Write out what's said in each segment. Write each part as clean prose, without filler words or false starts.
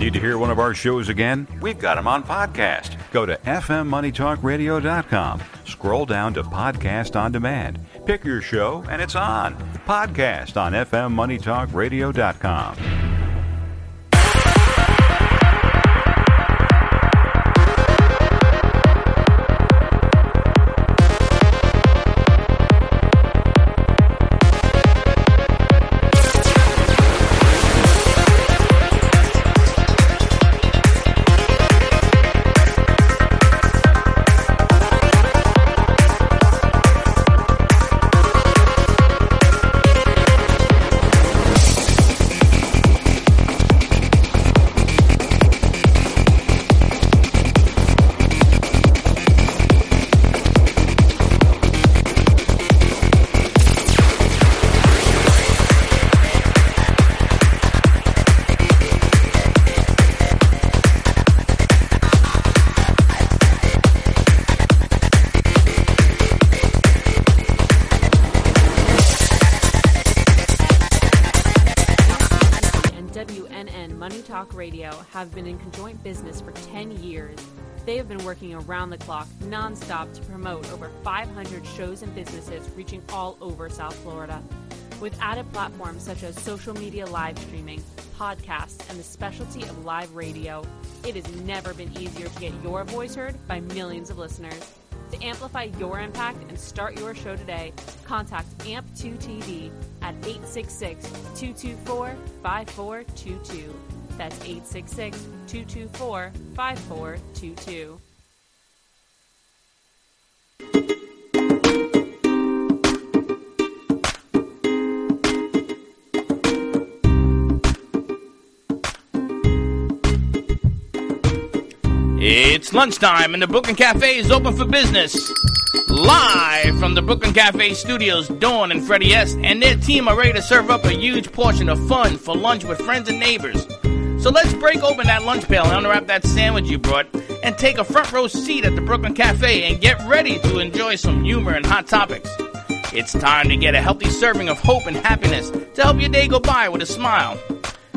Need to hear one of our shows again? We've got them on podcast. Go to fmmoneytalkradio.com. Scroll down to Podcast on Demand. Pick your show, and it's on. Podcast on fmmoneytalkradio.com. Radio have been in conjoint business for 10 years. They have been working around the clock, nonstop, to promote over 500 shows and businesses reaching all over South Florida. With added platforms such as social media live streaming, podcasts, and the specialty of live radio, it has never been easier to get your voice heard by millions of listeners. To amplify your impact and start your show today, contact Amp2TV at 866-224-5422. That's 866-224-5422. It's lunchtime and the Brooklyn Cafe is open for business. Live from the Brooklyn Cafe studios, Dawn and Freddie S. and their team are ready to serve up a huge portion of fun for lunch with friends and neighbors. So let's break open that lunch pail and unwrap that sandwich you brought and take a front row seat at the Brooklyn Cafe and get ready to enjoy some humor and hot topics. It's time to get a healthy serving of hope and happiness to help your day go by with a smile.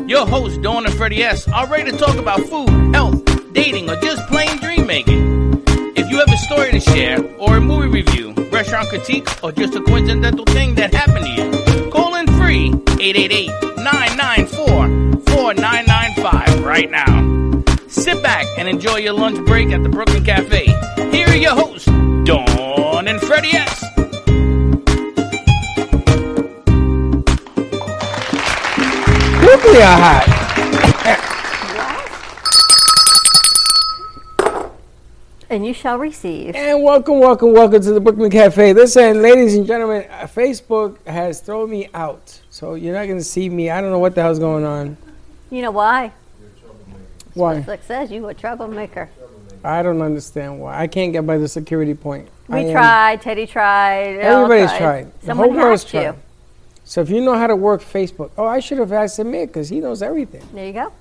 Your hosts, Dawn and Freddie S., are ready to talk about food, health, dating, or just plain dream making. If you have a story to share or a movie review, restaurant critique, or just a coincidental thing that happened to you, call in free 888-994-4995 right now. Sit back and enjoy your lunch break at the Brooklyn Cafe. Here are your hosts, Dawn and Freddie S. Look, we are hot. And you shall receive. And welcome to the Brooklyn Cafe. Listen, ladies and gentlemen, Facebook has thrown me out. So you're not going to see me. I don't know what the hell's going on. You know why? You're a troublemaker. Why? Netflix says you a troublemaker. I don't understand why. I can't get by the security point. We tried. Teddy tried. Everybody's tried. The whole world's tried. So if you know how to work Facebook. Oh, I should have asked Amir because he knows everything. There you go.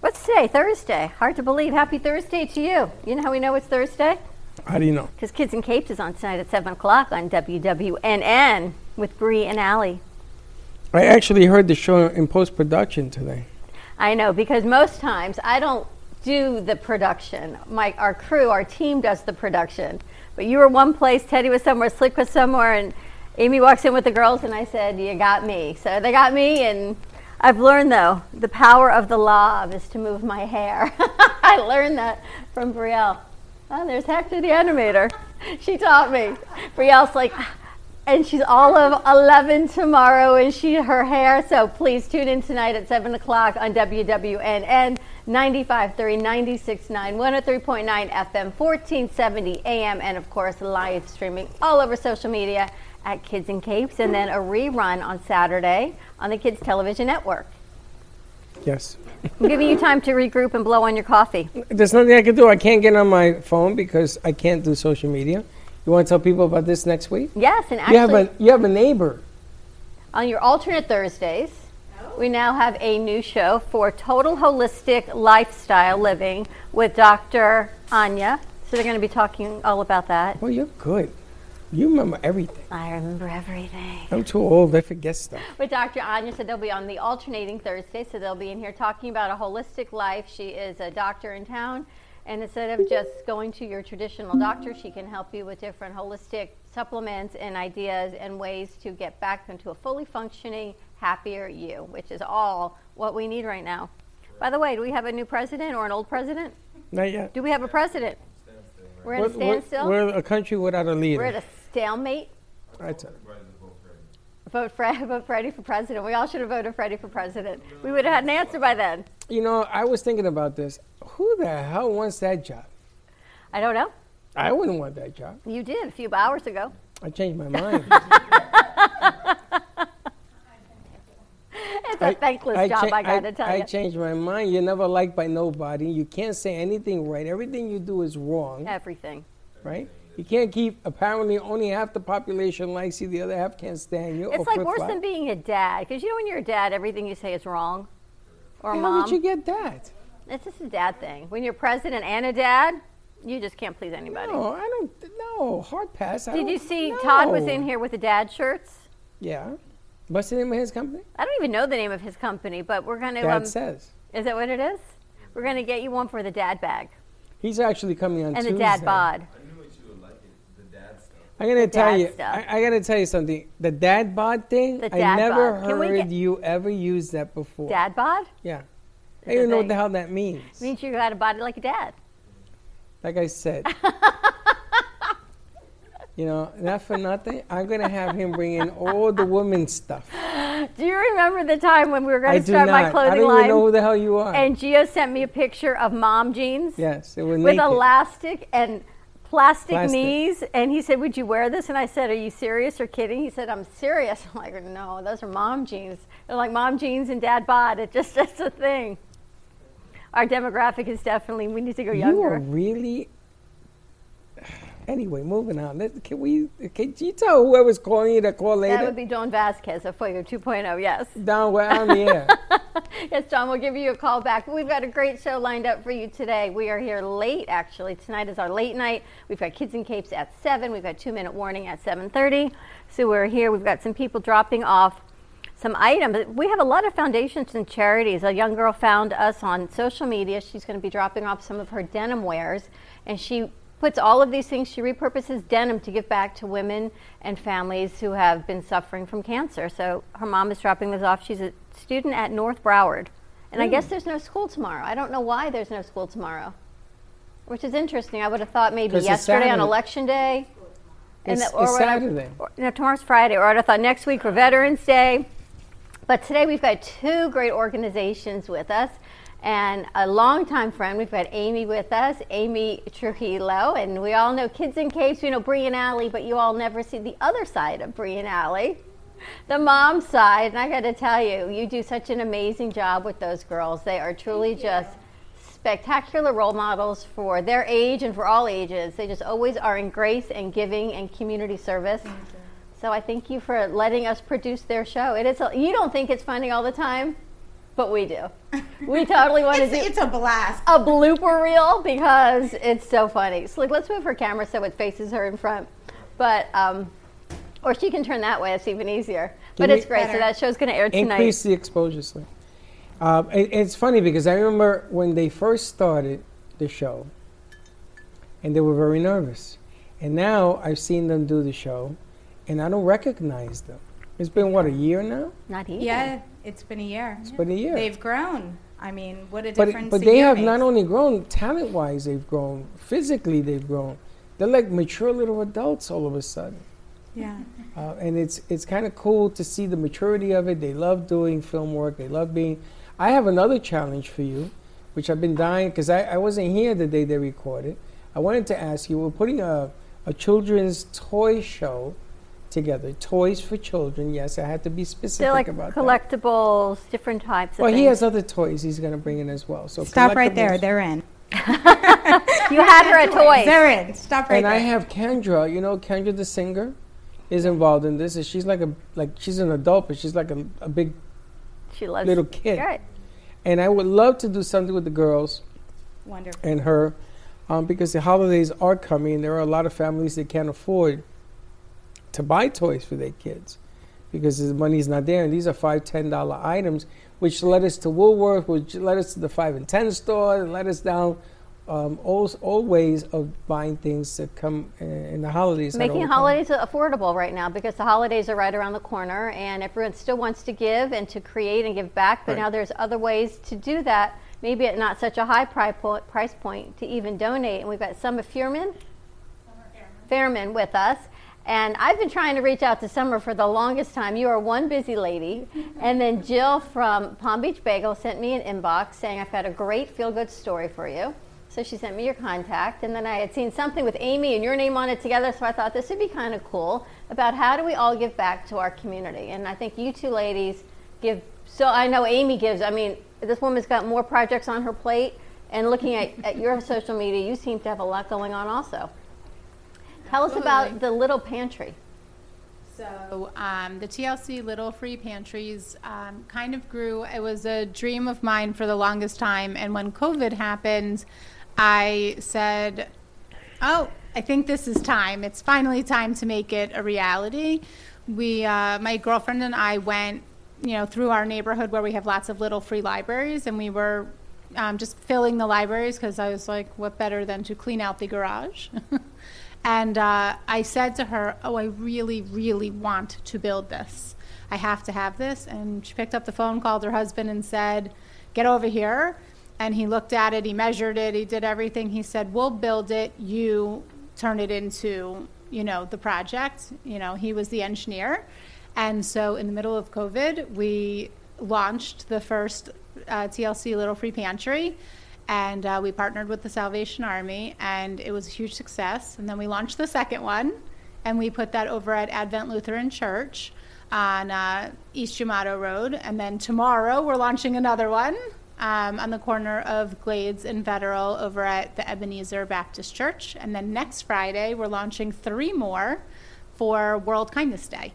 What's today? Thursday. Hard to believe. Happy Thursday to you. You know how we know it's Thursday? How do you know? Because Kids in Capes is on tonight at 7 o'clock on WWNN with Bree and Allie. I actually heard the show in post-production today. I know, because most times I don't do the production. Our team does the production. But you were one place, Teddy was somewhere, Slick was somewhere, and Amy walks in with the girls, and I said, you got me. So they got me, and I've learned, though, the power of the lav is to move my hair. I learned that from Brielle. Oh, there's Hector the Animator. She taught me. Brielle's like... And she's all of 11 tomorrow, and her hair. So please tune in tonight at 7 o'clock on WWNN 95.3, 96.9, 103.9 FM, 1470 AM, and, of course, live streaming all over social media at Kids in Capes, and then a rerun on Saturday on the Kids Television Network. Yes. I'm giving you time to regroup and blow on your coffee. There's nothing I can do. I can't get on my phone because I can't do social media. You want to tell people about this next week? Yes, and actually... You have a neighbor. On your alternate Thursdays, we now have a new show for Total Holistic Lifestyle Living with Dr. Anya. So they're going to be talking all about that. Well, you're good. You remember everything. I remember everything. I'm too old. I forget stuff. But Dr. Anya said they'll be on the alternating Thursday, so they'll be in here talking about a holistic life. She is a doctor in town, and instead of just going to your traditional doctor, she can help you with different holistic supplements and ideas and ways to get back into a fully functioning, happier you, which is all what we need right now. By the way, do we have a new president or an old president? Not yet. Do we have a president? We're at a standstill? We're a country without a leader. We're at a stalemate. Right. Vote Freddie for president. We all should have voted Freddie for president. We would have had an answer by then. You know, I was thinking about this. Who the hell wants that job? I don't know. I wouldn't want that job. You did a few hours ago. I changed my mind. It's a thankless job, I got to tell you. I changed my mind. You're never liked by nobody. You can't say anything right. Everything you do is wrong. Everything. Right? You can't keep, apparently, only half the population likes you. The other half can't stand you. It's like worse than being a dad. Because you know when you're a dad, everything you say is wrong. Or a mom. How did you get that? It's just a dad thing. When you're president and a dad, you just can't please anybody. No, I don't. No, hard pass. Did you see Todd was in here with the dad shirts? Yeah. What's the name of his company? I don't even know the name of his company, but we're going to... Dad Says. Is that what it is? We're going to get you one for the dad bag. He's actually coming on Tuesday. And the dad bod. I knew what you would like, the dad stuff. I'm going to tell you, I got to tell you something. The dad bod thing, I never heard you ever use that before. Dad bod? Yeah. I don't even know what the hell that means. It means you got a body like a dad. Like I said. You know, not for nothing, I'm going to have him bring in all the women's stuff. Do you remember the time when we were going to start my clothing line? I do not. I don't even know who the hell you are. And Gio sent me a picture of mom jeans. Yes, they were naked. With elastic and plastic knees. And he said, would you wear this? And I said, are you serious or kidding? He said, I'm serious. I'm like, no, those are mom jeans. They're like mom jeans and dad bod. It's just that's a thing. Our demographic is definitely, we need to go younger. You are really... Anyway, moving on. Can you tell whoever's calling you to call later? That would be Don Vasquez of Fuego 2.0, yes. Don, we're on the air. Yes, Don, we'll give you a call back. We've got a great show lined up for you today. We are here late, actually. Tonight is our late night. We've got Kids in Capes at 7. We've got 2-minute warning at 7:30. So we're here. We've got some people dropping off some items. We have a lot of foundations and charities. A young girl found us on social media. She's going to be dropping off some of her denim wears, and she puts all of these things, she repurposes denim to give back to women and families who have been suffering from cancer. So her mom is dropping this off. She's a student at North Broward. And I guess there's no school tomorrow. I don't know why there's no school tomorrow, which is interesting. I would have thought maybe yesterday on Election Day. It's Saturday. No, tomorrow's Friday. Or I'd have thought next week for Veterans Day. But today we've got two great organizations with us. And a longtime friend, we've got Amy with us, Amy Trujillo, and we all know Kids in Capes, we know Bree and Allie, but you all never see the other side of Bree and Allie, the mom side. And I got to tell you, you do such an amazing job with those girls. They are truly just spectacular role models for their age and for all ages. They just always are in grace and giving and community service. So I thank you for letting us produce their show. It is. You don't think it's funny all the time? But we do. We totally want to do. It's a blast. A blooper reel because it's so funny. So like, let's move her camera so it faces her in front. But or she can turn that way. It's even easier. But it's great. So that show's going to air tonight. Increase the exposure slate. It's funny because I remember when they first started the show, and they were very nervous. And now I've seen them do the show, and I don't recognize them. It's been, what, a year now? Not even. Yeah, it's been a year. It's been a year. They've grown. I mean, what a difference. But they have not only grown talent-wise, they've grown. Physically, they've grown. They're like mature little adults all of a sudden. Yeah. And it's kind of cool to see the maturity of it. They love doing film work. They love being... I have another challenge for you, which I've been dying, because I wasn't here the day they recorded. I wanted to ask you, we're putting a children's toy show together, toys for children. Yes, I had to be specific about that. They're like collectibles, different types of things. Well, he has other toys he's going to bring in as well. So stop right there. They're in. You had her at toys. They're in. Stop right there. And I have Kendra. You know, Kendra the singer is involved in this. And she's like she's an adult, but she's like a big little kid. Right. And I would love to do something with the girls. Wonderful. And her, because the holidays are coming, and there are a lot of families that can't afford to buy toys for their kids because the money's not there. And these are $5, $10 items, which led us to Woolworth, which led us to the 5 and 10 store, and led us down old ways of buying things that come in the holidays. Making holidays affordable right now because the holidays are right around the corner and everyone still wants to give and to create and give back, but right now there's other ways to do that, maybe at not such a high price point to even donate. And we've got Summer Fairman with us. And I've been trying to reach out to Summer for the longest time. You are one busy lady. And then Jill from Palm Beach Bagel sent me an inbox saying, I've got a great feel-good story for you. So she sent me your contact, and then I had seen something with Amy and your name on it together, so I thought this would be kind of cool about how do we all give back to our community. And I think you two ladies give, so I know Amy gives, I mean, this woman's got more projects on her plate, and looking at your social media, you seem to have a lot going on also. Tell us about the Little Pantry. So the TLC Little Free Pantries kind of grew. It was a dream of mine for the longest time, and when COVID happened, I said, oh, I think this is time. It's finally time to make it a reality. We, my girlfriend and I went, through our neighborhood where we have lots of little free libraries, and we were just filling the libraries because I was like, what better than to clean out the garage? And I said to her, oh, I really, really want to build this. I have to have this. And she picked up the phone, called her husband, and said, get over here. And he looked at it, he measured it, he did everything. He said, we'll build it, you turn it into, the project. He was the engineer. And so in the middle of COVID, we launched the first TLC Little Free Pantry. And we partnered with the Salvation Army, and it was a huge success. And then we launched the second one, and we put that over at Advent Lutheran Church on East Jamato Road. And then tomorrow, we're launching another one. On the corner of Glades and Federal over at the Ebenezer Baptist Church. And then next Friday, we're launching 3 more for World Kindness Day.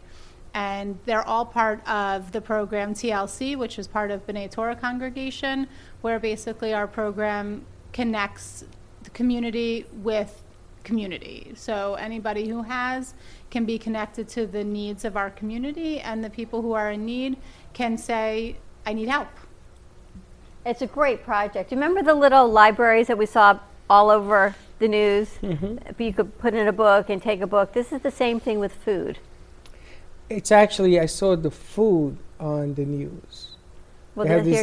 And they're all part of the program TLC, which is part of B'nai Torah congregation, where basically our program connects the community with community. So anybody who has can be connected to the needs of our community, and the people who are in need can say, I need help. It's a great project. Remember the little libraries that we saw all over the news? Mm-hmm. You could put in a book and take a book. This is the same thing with food. It's actually, I saw the food on the news. Well, they have these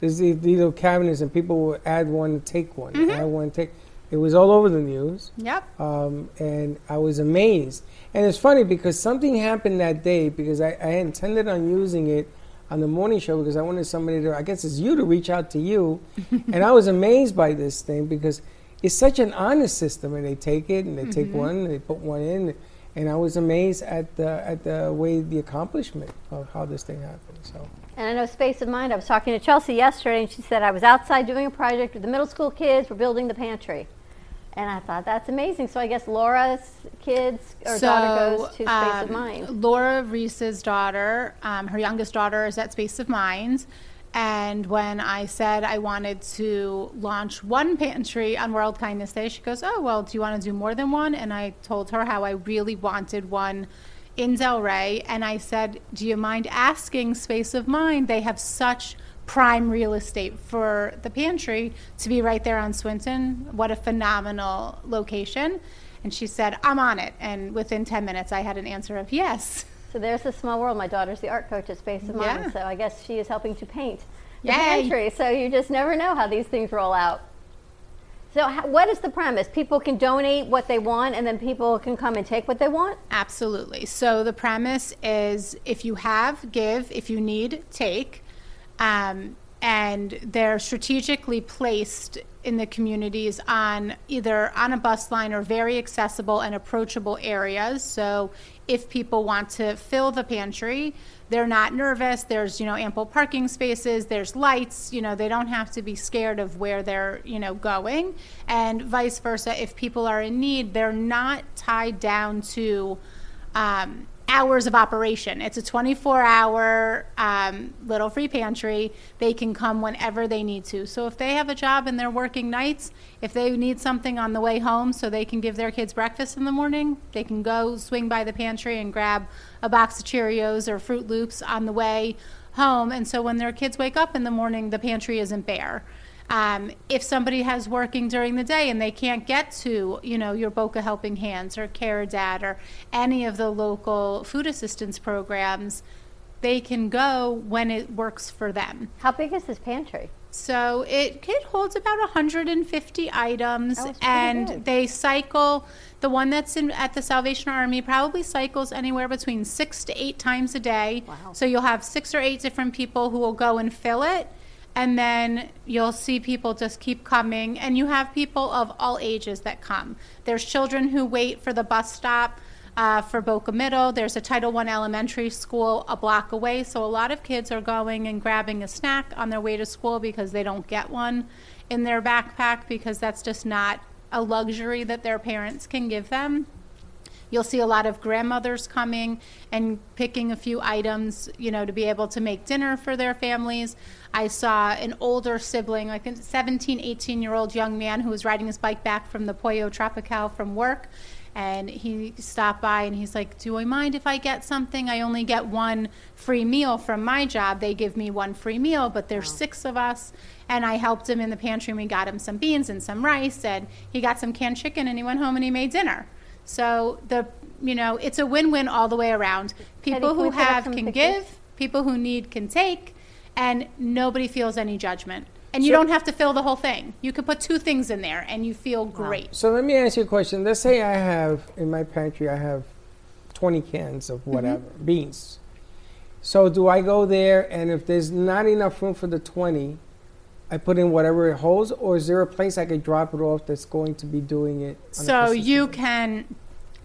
these little cabinets, and people will add one and take one. Mm-hmm. It was all over the news. Yep. And I was amazed. And it's funny because something happened that day, because I intended on using it on the morning show because I wanted somebody to, I guess it's you, to reach out to you. And I was amazed by this thing because it's such an honor system, and they take it and they take one and they put one in. And I was amazed at the accomplishment of how this thing happened. So. And I know Space of Mind, I was talking to Chelsea yesterday, and she said, I was outside doing a project with the middle school kids, we're building the pantry. And I thought, that's amazing. So I guess Laura's daughter goes to Space of Mind. Laura Reese's daughter, her youngest daughter, is at Space of Mind. And when I said I wanted to launch one pantry on World Kindness Day, she goes, oh, well, do you want to do more than one? And I told her how I really wanted one in Delray. And I said, do you mind asking Space of Mind? They have such prime real estate for the pantry to be right there on Swinton. What a phenomenal location. And she said, I'm on it. And within 10 minutes, I had an answer of yes. So there's the small world. My daughter's the art coach at Space of Mind, so I guess she is helping to paint the pantry. So you just never know how these things roll out. So what is the premise? People can donate what they want, and then people can come and take what they want? Absolutely. So the premise is, if you have, give. If you need, take. And they're strategically placed in the communities on either on a bus line or very accessible and approachable areas. So if people want to fill the pantry, they're not nervous. There's, ample parking spaces, there's lights, they don't have to be scared of where they're, going. And vice versa, if people are in need, they're not tied down to hours of operation. It's a 24-hour little free pantry. They can come whenever they need to. So if they have a job and they're working nights, if they need something on the way home so they can give their kids breakfast in the morning, they can go swing by the pantry and grab a box of Cheerios or Fruit Loops on the way home. And so when their kids wake up in the morning, the pantry isn't bare. If somebody has working during the day and they can't get to, you know, your Boca Helping Hands or Care Dad or any of the local food assistance programs, they can go when it works for them. How big is this pantry? So it holds about 150 items, and big. They cycle. The one that's at the Salvation Army probably cycles anywhere between 6 to 8 times a day. Wow. So you'll have 6 or 8 different people who will go and fill it. And then you'll see people just keep coming. And you have people of all ages that come. There's children who wait for the bus stop for Boca Middle. There's a Title I elementary school a block away. So a lot of kids are going and grabbing a snack on their way to school because they don't get one in their backpack, because that's just not a luxury that their parents can give them. You'll see a lot of grandmothers coming and picking a few items, you know, to be able to make dinner for their families. I saw an older sibling, I think 17, 18-year-old young man who was riding his bike back from the Pollo Tropical from work. And he stopped by and he's like, do I mind if I get something? I only get one free meal from my job. They give me one free meal, but there's 6 of us. And I helped him in the pantry, and we got him some beans and some rice. And he got some canned chicken, and he went home and he made dinner. So it's a win-win all the way around. People who have can give, people who need can take, and nobody feels any judgment. And you don't have to fill the whole thing. You can put 2 things in there, and you feel great. So let me ask you a question. Let's say I have, in my pantry, I have 20 cans of whatever, beans. So do I go there, and if there's not enough room for the 20, I put in whatever it holds, or is there a place I could drop it off that's going to be doing it? So you can,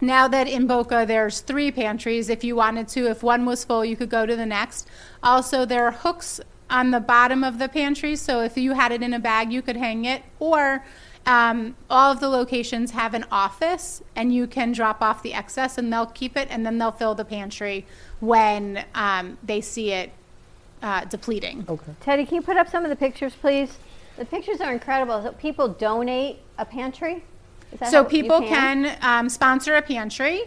now that in Boca there's 3 pantries, if you wanted to, if one was full, you could go to the next. Also, there are hooks on the bottom of the pantry, so if you had it in a bag, you could hang it. Or all of the locations have an office, and you can drop off the excess, and they'll keep it, and then they'll fill the pantry when they see it depleting. Okay. Teddy, can you put up some of the pictures, please? The pictures are incredible. So people donate a pantry? So people can sponsor a pantry,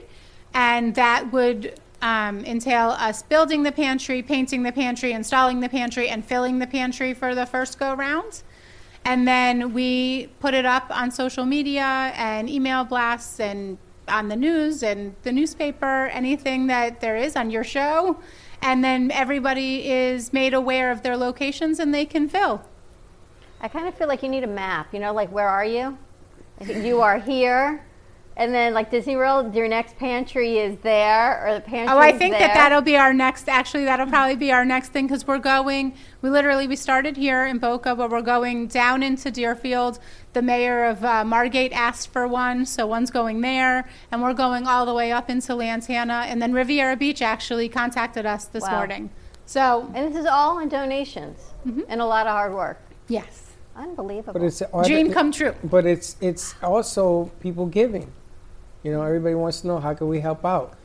and that would entail us building the pantry, painting the pantry, installing the pantry, and filling the pantry for the first go-round. And then we put it up on social media and email blasts and on the news and the newspaper, anything that there is on your show. And then everybody is made aware of their locations, and they can fill. I kind of feel like you need a map, you know, like, where are you? You are here. And then, like, Disney World, your next pantry is there, or the pantry is there. Oh, I think that'll be our next, actually, that'll probably be our next thing, because we're going, we started here in Boca, but we're going down into Deerfield. The mayor of Margate asked for one, so one's going there, and we're going all the way up into Lantana, and then Riviera Beach actually contacted us this morning. So, and this is all on donations and a lot of hard work. Yes. Unbelievable. But it's dream come true. But it's also people giving. You know, everybody wants to know, how can we help out?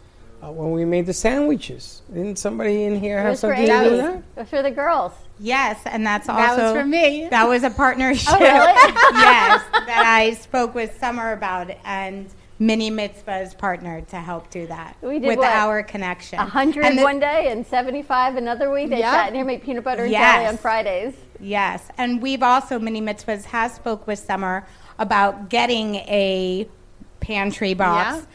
When we made the sandwiches, didn't somebody in here have something to do with that? It was for the girls. Yes, and that was for me. That was a partnership. Oh, really? Yes, that I spoke with Summer about it, and Mini Mitzvahs partnered to help do that. We did with our connection. 100 one day and 75 another week. They sat in here and made peanut butter and jelly on Fridays. Yes, and we've also, Mini Mitzvahs has spoke with Summer about getting a pantry box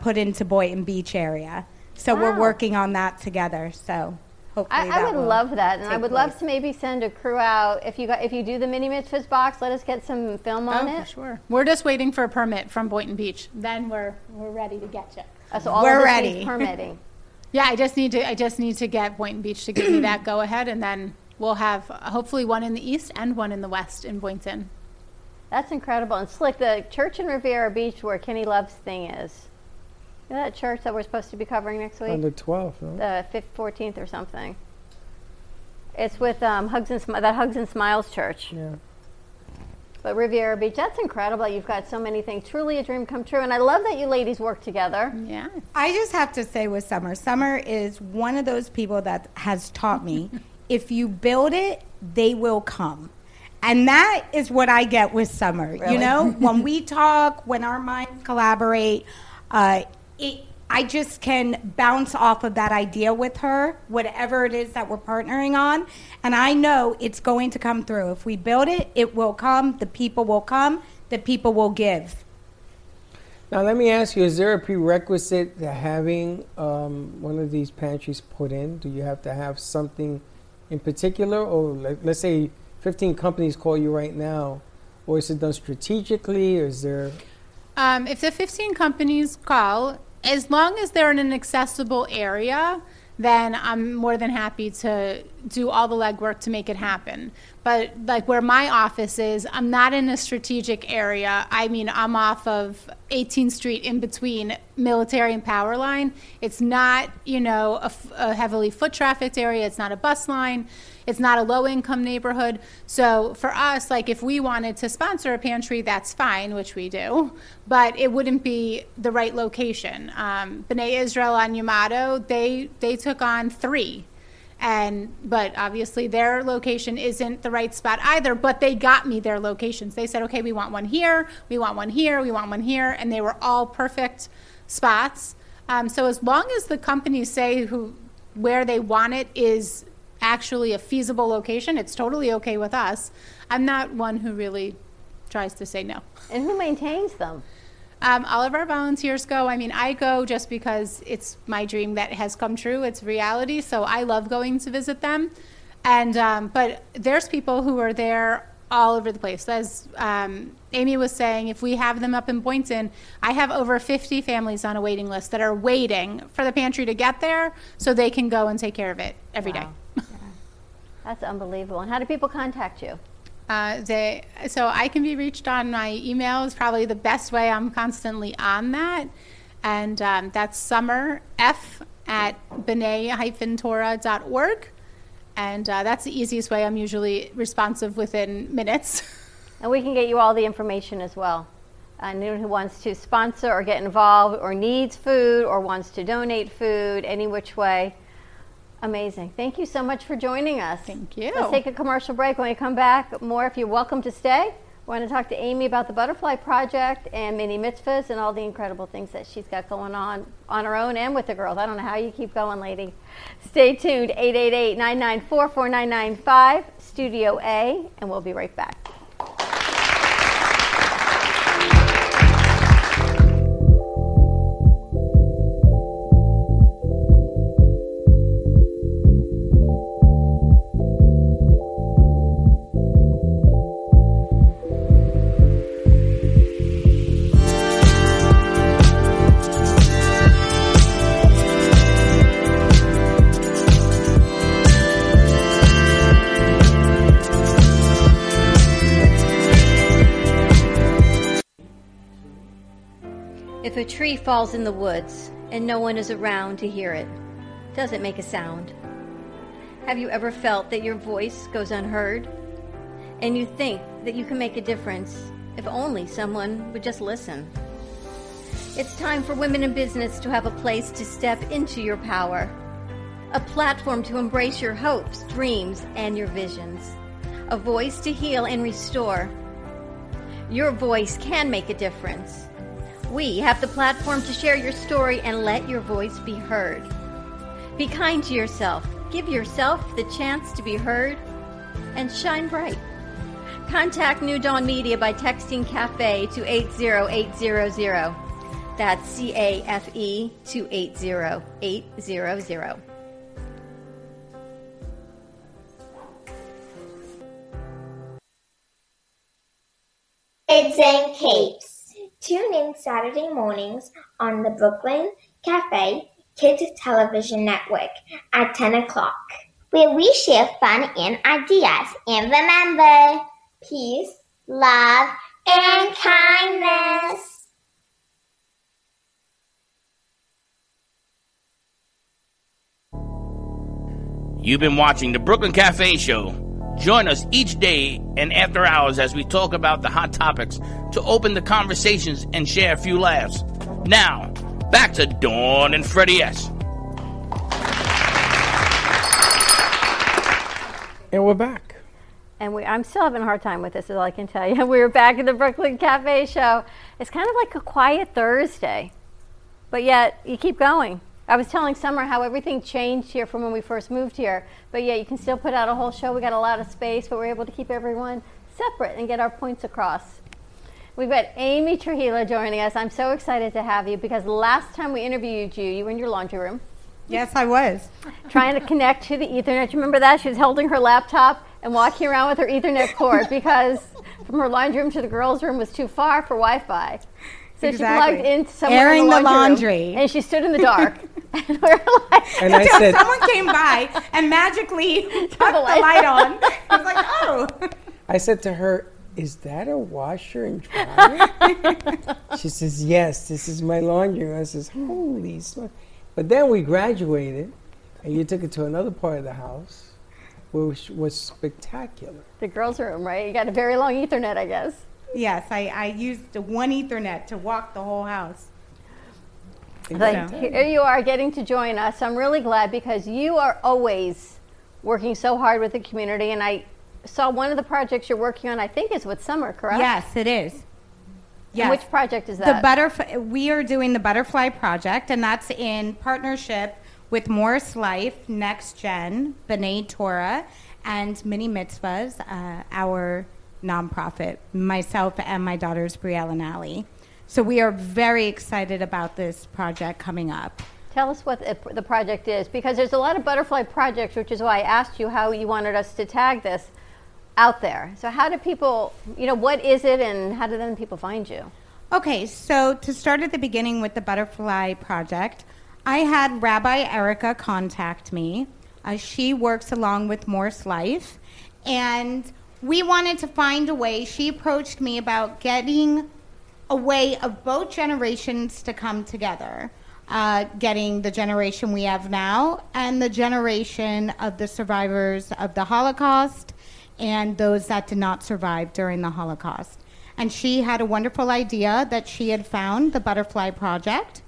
put into Boynton Beach area. So we're working on that together. So hopefully I would love that, and I would love to maybe send a crew out. If you do the Mini Mitzvahs box, let us get some film on it. Sure. We're just waiting for a permit from Boynton Beach. Then we're ready to get you. So all we're ready. Permitting. I just need to get Boynton Beach to give me that go ahead, and then we'll have hopefully one in the east and one in the west in Boynton. That's incredible. And Slick, the church in Riviera Beach where Kenny Love's thing is. You know that church that we're supposed to be covering next week? On the 12th, right? The 14th or something. It's with Hugs and Smiles Church. Yeah. But Riviera Beach, that's incredible. You've got so many things. Truly a dream come true. And I love that you ladies work together. Yeah. I just have to say with Summer, Summer is one of those people that has taught me, if you build it, they will come. And that is what I get with Summer. Really? You know, when we talk, when our minds collaborate, I just can bounce off of that idea with her, whatever it is that we're partnering on. And I know it's going to come through. If we build it, it will come. The people will come. The people will give. Now, let me ask you, is there a prerequisite to having one of these pantries put in? Do you have to have something in particular? Or let's say 15 companies call you right now. Or is it done strategically? Or is there... if the 15 companies call... As long as they're in an accessible area, then I'm more than happy to do all the legwork to make it happen. But like where my office is, I'm not in a strategic area. I mean, I'm off of 18th Street in between Military and Power Line. It's not, you know, a heavily foot trafficked area. It's not a bus line. It's not a low-income neighborhood. So for us, like if we wanted to sponsor a pantry, that's fine, which we do, but it wouldn't be the right location. B'nai Israel on Yamato, they took on 3. But obviously their location isn't the right spot either, but they got me their locations. They said, okay, we want one here, we want one here, we want one here, and they were all perfect spots. So as long as the companies say where they want it is actually a feasible location, it's totally okay with us. I'm not one who really tries to say no. And who maintains them? All of our volunteers go. I mean, I go just because it's my dream that has come true. It's reality, so I love going to visit them. And but there's people who are there all over the place. As Amy was saying, if we have them up in Boynton, I have over 50 families on a waiting list that are waiting for the pantry to get there so they can go and take care of it every day. Yeah. That's unbelievable. And how do people contact you? So I can be reached on my email is probably the best way. I'm constantly on that. And that's summerf@b'nai-torah.org. And that's the easiest way. I'm usually responsive within minutes. And we can get you all the information as well. Anyone who wants to sponsor or get involved or needs food or wants to donate food, any which way. Amazing. Thank you so much for joining us. Thank you. Let's take a commercial break. When we come back, more if you're welcome to stay. We're going to talk to Amy about the Butterfly Project and Mini Mitzvahs and all the incredible things that she's got going on her own and with the girls. I don't know how you keep going, lady. Stay tuned. 888-994-4995, Studio A, and we'll be right back. If a tree falls in the woods and no one is around to hear it, does it make a sound? Have you ever felt that your voice goes unheard? And you think that you can make a difference if only someone would just listen? It's time for women in business to have a place to step into your power, a platform to embrace your hopes, dreams, and your visions, a voice to heal and restore. Your voice can make a difference. We have the platform to share your story and let your voice be heard. Be kind to yourself. Give yourself the chance to be heard and shine bright. Contact New Dawn Media by texting CAFE to 80800. That's CAFE to 80800. Kids in Capes. Tune in Saturday mornings on the Brooklyn Cafe Kids Television Network at 10 o'clock, where we share fun and ideas. And remember, peace, love, and kindness. You've been watching the Brooklyn Cafe Show Join us each day and after hours as we talk about the hot topics to open the conversations and share a few laughs. Now, back to Dawn and Freddie S. And we're back. And I'm still having a hard time with this, is all I can tell you. We were back at the Brooklyn Cafe show. It's kind of like a quiet Thursday, but yet you keep going. I was telling Summer how everything changed here from when we first moved here, but yeah, you can still put out a whole show. We got a lot of space, but we're able to keep everyone separate and get our points across. We've got Amy Trujillo joining us. I'm so excited to have you because last time we interviewed you, you were in your laundry room. Yes, I was. Trying to connect to the Ethernet. You remember that? She was holding her laptop and walking around with her Ethernet cord because from her laundry room to the girls' room was too far for Wi-Fi. So exactly. She plugged into someone airing the laundry. And she stood in the dark. And we were like, and I said, someone came by and magically put the light on. I was like, oh. I said to her, is that a washer and dryer? She says, yes, this is my laundry. I says, holy smokes. But then we graduated, and you took it to another part of the house, which was spectacular. The girls' room, right? You got a very long Ethernet, I guess. Yes, I used the one Ethernet to walk the whole house. Exactly. Here you are getting to join us. I'm really glad because you are always working so hard with the community, and I saw one of the projects you're working on, I think, is with Summer, correct? Yes, it is. Yes. Which project is that? We are doing the Butterfly Project, and that's in partnership with Morris Life, Next Gen, B'nai Torah, and Mini Mitzvahs, our nonprofit, myself and my daughters, Brielle and Allie. So we are very excited about this project coming up. Tell us what the project is, because there's a lot of butterfly projects, which is why I asked you how you wanted us to tag this out there. So how do people, what is it and how do then people find you? Okay, so to start at the beginning with the Butterfly Project, I had Rabbi Erica contact me. She works along with Morse Life, and we wanted to find a way. She approached me about getting a way of both generations to come together, getting the generation we have now and the generation of the survivors of the Holocaust and those that did not survive during the Holocaust. And she had a wonderful idea that she had found the Butterfly Project.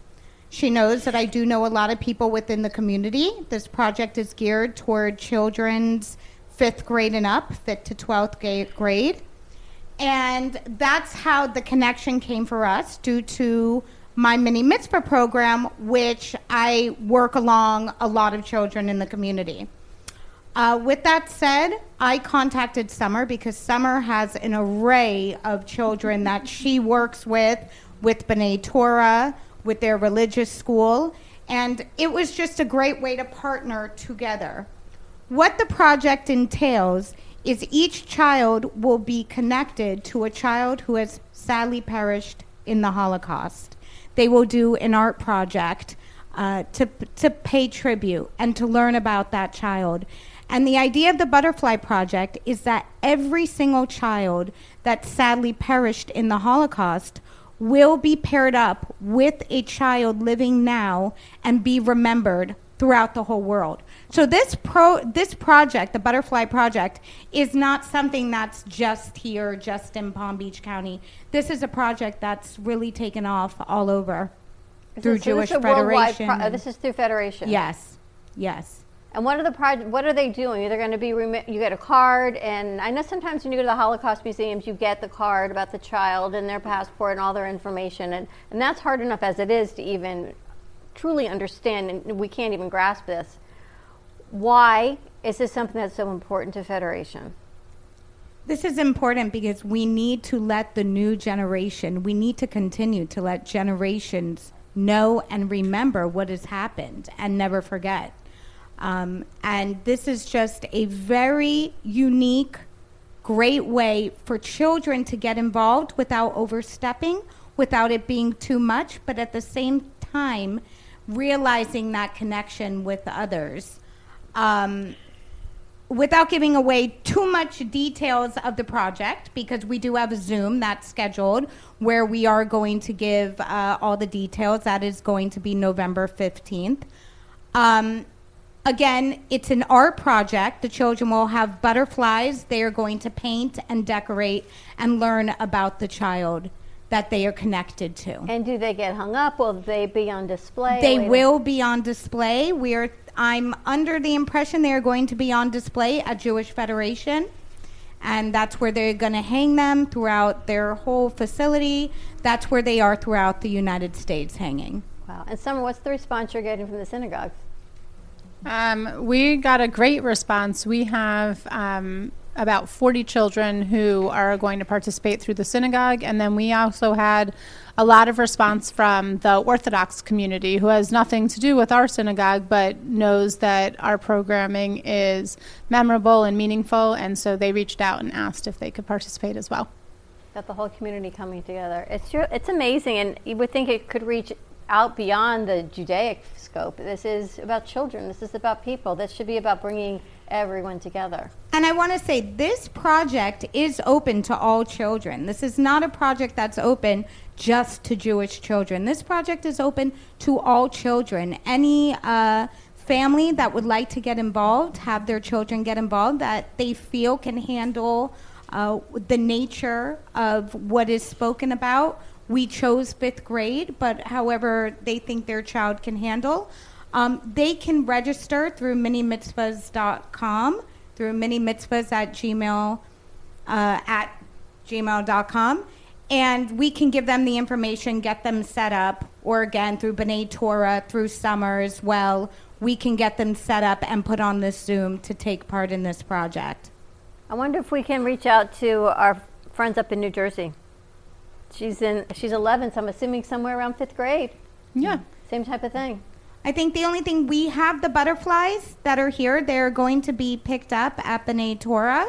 She knows that I do know a lot of people within the community. This project is geared toward children's 5th grade and up, 5th to 12th grade. And that's how the connection came for us due to my Mini Mitzvah program, which I work along a lot of children in the community. With that said, I contacted Summer because Summer has an array of children that she works with B'nai Torah, with their religious school, and it was just a great way to partner together. What the project entails is each child will be connected to a child who has sadly perished in the Holocaust. They will do an art project to pay tribute and to learn about that child. And the idea of the Butterfly Project is that every single child that sadly perished in the Holocaust will be paired up with a child living now and be remembered throughout the whole world. So this project, the Butterfly Project, is not something that's just here, just in Palm Beach County. This is a project that's really taken off all over through Jewish Federation. This is through Federation. Yes, yes. And what are they doing? They're going to be you get a card, and I know sometimes when you go to the Holocaust museums, you get the card about the child and their passport and all their information, and that's hard enough as it is to even truly understand, and we can't even grasp this. Why is this something that's so important to Federation? This is important because we need to let the new generation, we need to continue to let generations know and remember what has happened and never forget. And this is just a very unique, great way for children to get involved without overstepping, without it being too much, but at the same time, realizing that connection with others. Without giving away too much details of the project, because we do have a Zoom that's scheduled where we are going to give all the details. That is going to be November 15th. Again, it's an art project. The children will have butterflies. They are going to paint and decorate and learn about the child that they are connected to. And do they get hung up? Will they be on display? They will be on display. I'm under the impression they are going to be on display at Jewish Federation. And that's where they're going to hang them throughout their whole facility. That's where they are throughout the United States hanging. Wow. And Summer, what's the response you're getting from the synagogues? We got a great response. We have about 40 children who are going to participate through the synagogue. And then we also had a lot of response from the Orthodox community, who has nothing to do with our synagogue, but knows that our programming is memorable and meaningful. And so they reached out and asked if they could participate as well. Got the whole community coming together. It's amazing. And you would think it could reach out beyond the Judaic scope. This is about children. This is about people. This should be about bringing everyone together. And I want to say this project is open to all children. This is not a project that's open just to Jewish children. This project is open to all children. Any family that would like to get involved, have their children get involved, that they feel can handle the nature of what is spoken about. We chose 5th grade, but however they think their child can handle. They can register through minimitzvahs.com, through minimitzvahs at gmail.com, and we can give them the information, get them set up, or again, through B'nai Torah, through Summer as well, we can get them set up and put on this Zoom to take part in this project. I wonder if we can reach out to our friends up in New Jersey. She's 11, so I'm assuming somewhere around 5th grade. Yeah. Same type of thing. I think the only thing, we have the butterflies that are here. They're going to be picked up at B'nai Torah.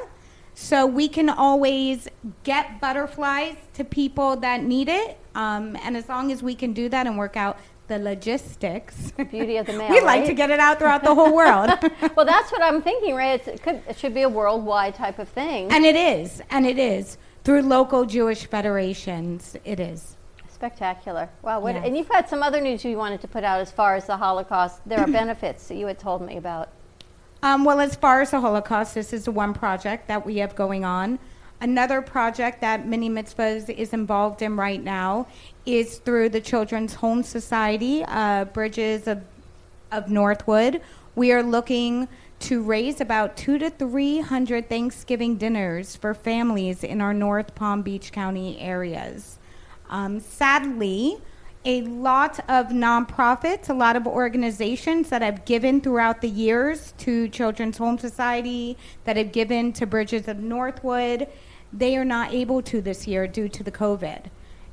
So we can always get butterflies to people that need it. And as long as we can do that and work out the logistics. The beauty of the mail, we like to get it out throughout the whole world. Well, that's what I'm thinking, right? It should be a worldwide type of thing. And it is. Through local Jewish federations, it is. Spectacular. Wow. Yes. And you've got some other news you wanted to put out as far as the Holocaust. There are benefits that you had told me about. Well, as far as the Holocaust, this is one project that we have going on. Another project that Mini Mitzvahs is involved in right now is through the Children's Home Society, Bridges of Northwood. We are looking to raise about 200 to 300 Thanksgiving dinners for families in our North Palm Beach County areas. Sadly, a lot of nonprofits, a lot of organizations that have given throughout the years to Children's Home Society, that have given to Bridges of Northwood, they are not able to this year due to the COVID.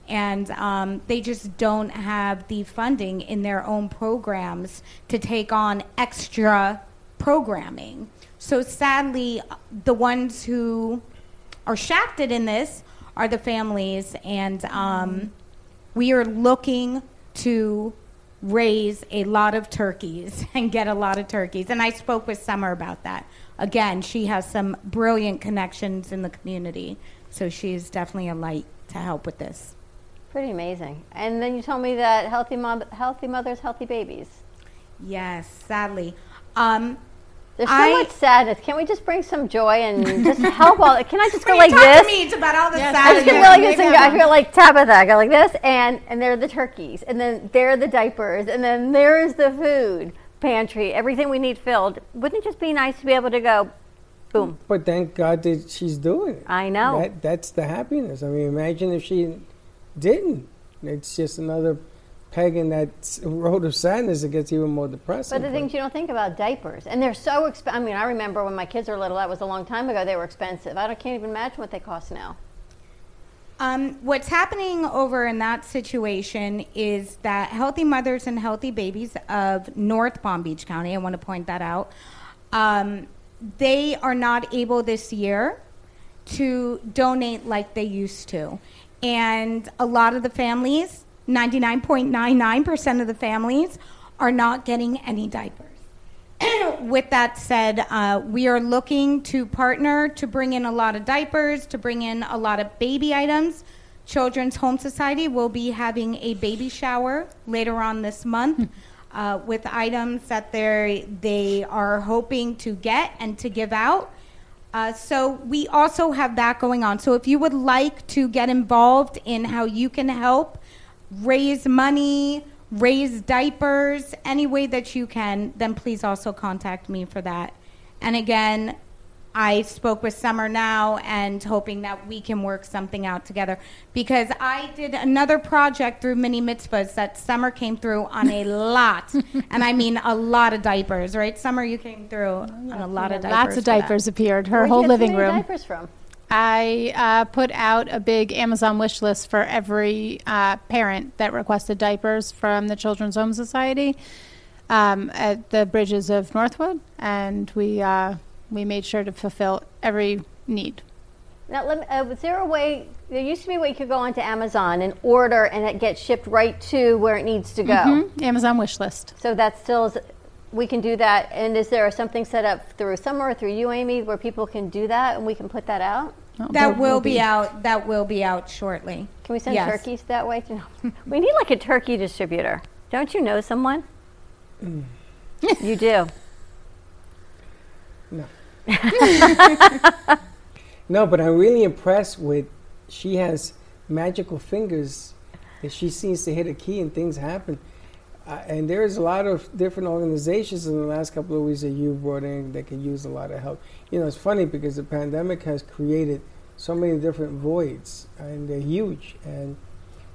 And they just don't have the funding in their own programs to take on extra programming. So sadly, the ones who are shafted in this are the families, and we are looking to raise a lot of turkeys and get a lot of turkeys. And I spoke with Summer about that. Again, she has some brilliant connections in the community, so she's definitely a light to help with this. Pretty amazing. And then you told me that healthy mothers, healthy babies. Yes, sadly. There's so much sadness. Can't we just bring some joy and just help all? Can I just go like this? Talk to me about all the sadness. I feel like Tabitha. I go like this, and there are the turkeys, and then there are the diapers, and then there's the food pantry. Everything we need filled. Wouldn't it just be nice to be able to go, boom? But thank God that she's doing it. I know. That's the happiness. I mean, imagine if she didn't. It's just another peg in that road of sadness. It gets even more depressing. But the things you don't think about, diapers, and they're so expensive. I mean, I remember when my kids were little, that was a long time ago, they were expensive. I can't even imagine what they cost now. What's happening over in that situation is that Healthy Mothers and Healthy Babies of North Palm Beach County, I want to point that out, they are not able this year to donate like they used to. And a lot of the families, 99.99% of the families, are not getting any diapers. With that said, we are looking to partner to bring in a lot of diapers, to bring in a lot of baby items. Children's Home Society will be having a baby shower later on this month. with items that they are hoping to get and to give out. So we also have that going on. So if you would like to get involved in how you can help raise money, raise diapers, any way that you can, then please also contact me for that. And again, I spoke with Summer now and hoping that we can work something out together, because I did another project through Mini Mitzvahs that Summer came through on a lot. And I mean a lot of diapers, right? Summer, you came through on a lot of diapers. Lots of diapers appeared. Her whole living room. Where did you get so many diapers from? I put out a big Amazon wish list for every parent that requested diapers from the Children's Home Society at the Bridges of Northwood. And we made sure to fulfill every need. Now, was there a way, there used to be a way you could go onto Amazon and order and it gets shipped right to where it needs to go. Mm-hmm. Amazon wish list. So that still is, we can do that. And is there something set up through Summer or through you, Amy, where people can do that and we can put that out? That will be out. That will be out shortly. Can we send turkeys that way? We need like a turkey distributor. Don't you know someone? Mm. You do. No. No, but I'm really impressed with, she has magical fingers that she seems to hit a key and things happen. And there's a lot of different organizations in the last couple of weeks that you brought in that can use a lot of help. You know, it's funny because the pandemic has created so many different voids, and they're huge. And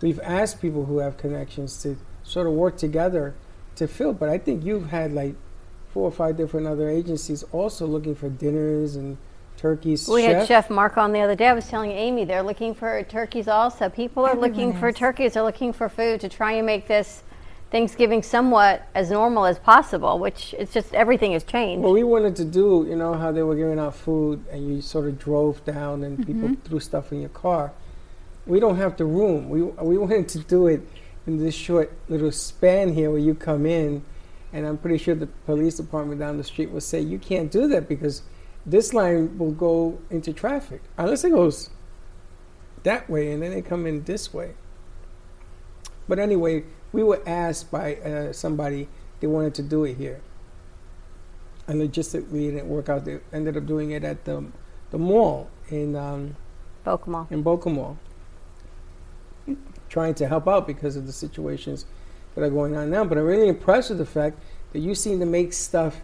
we've asked people who have connections to sort of work together to fill. But I think you've had like 4 or 5 different other agencies also looking for dinners and turkeys. We had Chef Mark on the other day. I was telling Amy they're looking for turkeys also. People are looking for turkeys. They're looking for food to try and make this Thanksgiving somewhat as normal as possible, which it's just everything has changed. Well, we wanted to do, you know, how they were giving out food and you sort of drove down and people threw stuff in your car. We don't have the room. We wanted to do it in this short little span here where you come in. And I'm pretty sure the police department down the street will say, you can't do that because this line will go into traffic. Unless it goes that way and then they come in this way. But anyway, we were asked by somebody, they wanted to do it here. And logistically, it didn't work out. They ended up doing it at the mall in Bocamall. Trying to help out because of the situations that are going on now. But I'm really impressed with the fact that you seem to make stuff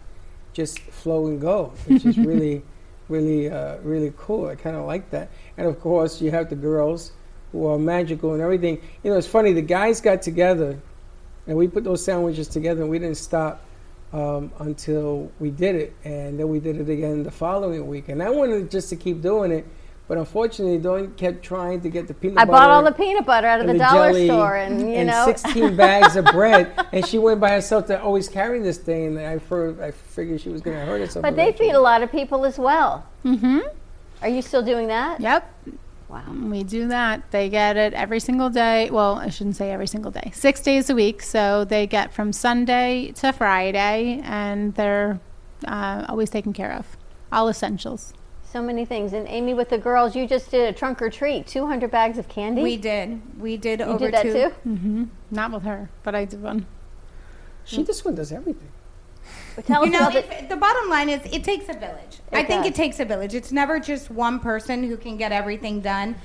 just flow and go, which is really, really, really cool. I kind of like that. And of course, you have the girls who are magical and everything. You know, it's funny, the guys got together and we put those sandwiches together and we didn't stop until we did it. And then we did it again the following week. And I wanted just to keep doing it. But unfortunately, Dawn kept trying to get the peanut butter. I bought all the peanut butter out of the dollar store. And 16 bags of bread. And she went by herself to always carry this thing. And I figured she was going to hurt herself. But they feed a lot of people as well. Mm-hmm. Are you still doing that? Yep. Wow. We do that. They get it every single day. Well, I shouldn't say every single day. 6 days a week. So they get from Sunday to Friday. And they're always taken care of. All essentials. So many things. And Amy, with the girls, you just did a trunk or treat, 200 bags of candy. We did. You did that too? Mm-hmm. Not with her, but I did one. This one does everything. But the bottom line is it takes a village. I think it takes a village. It's never just one person who can get everything done.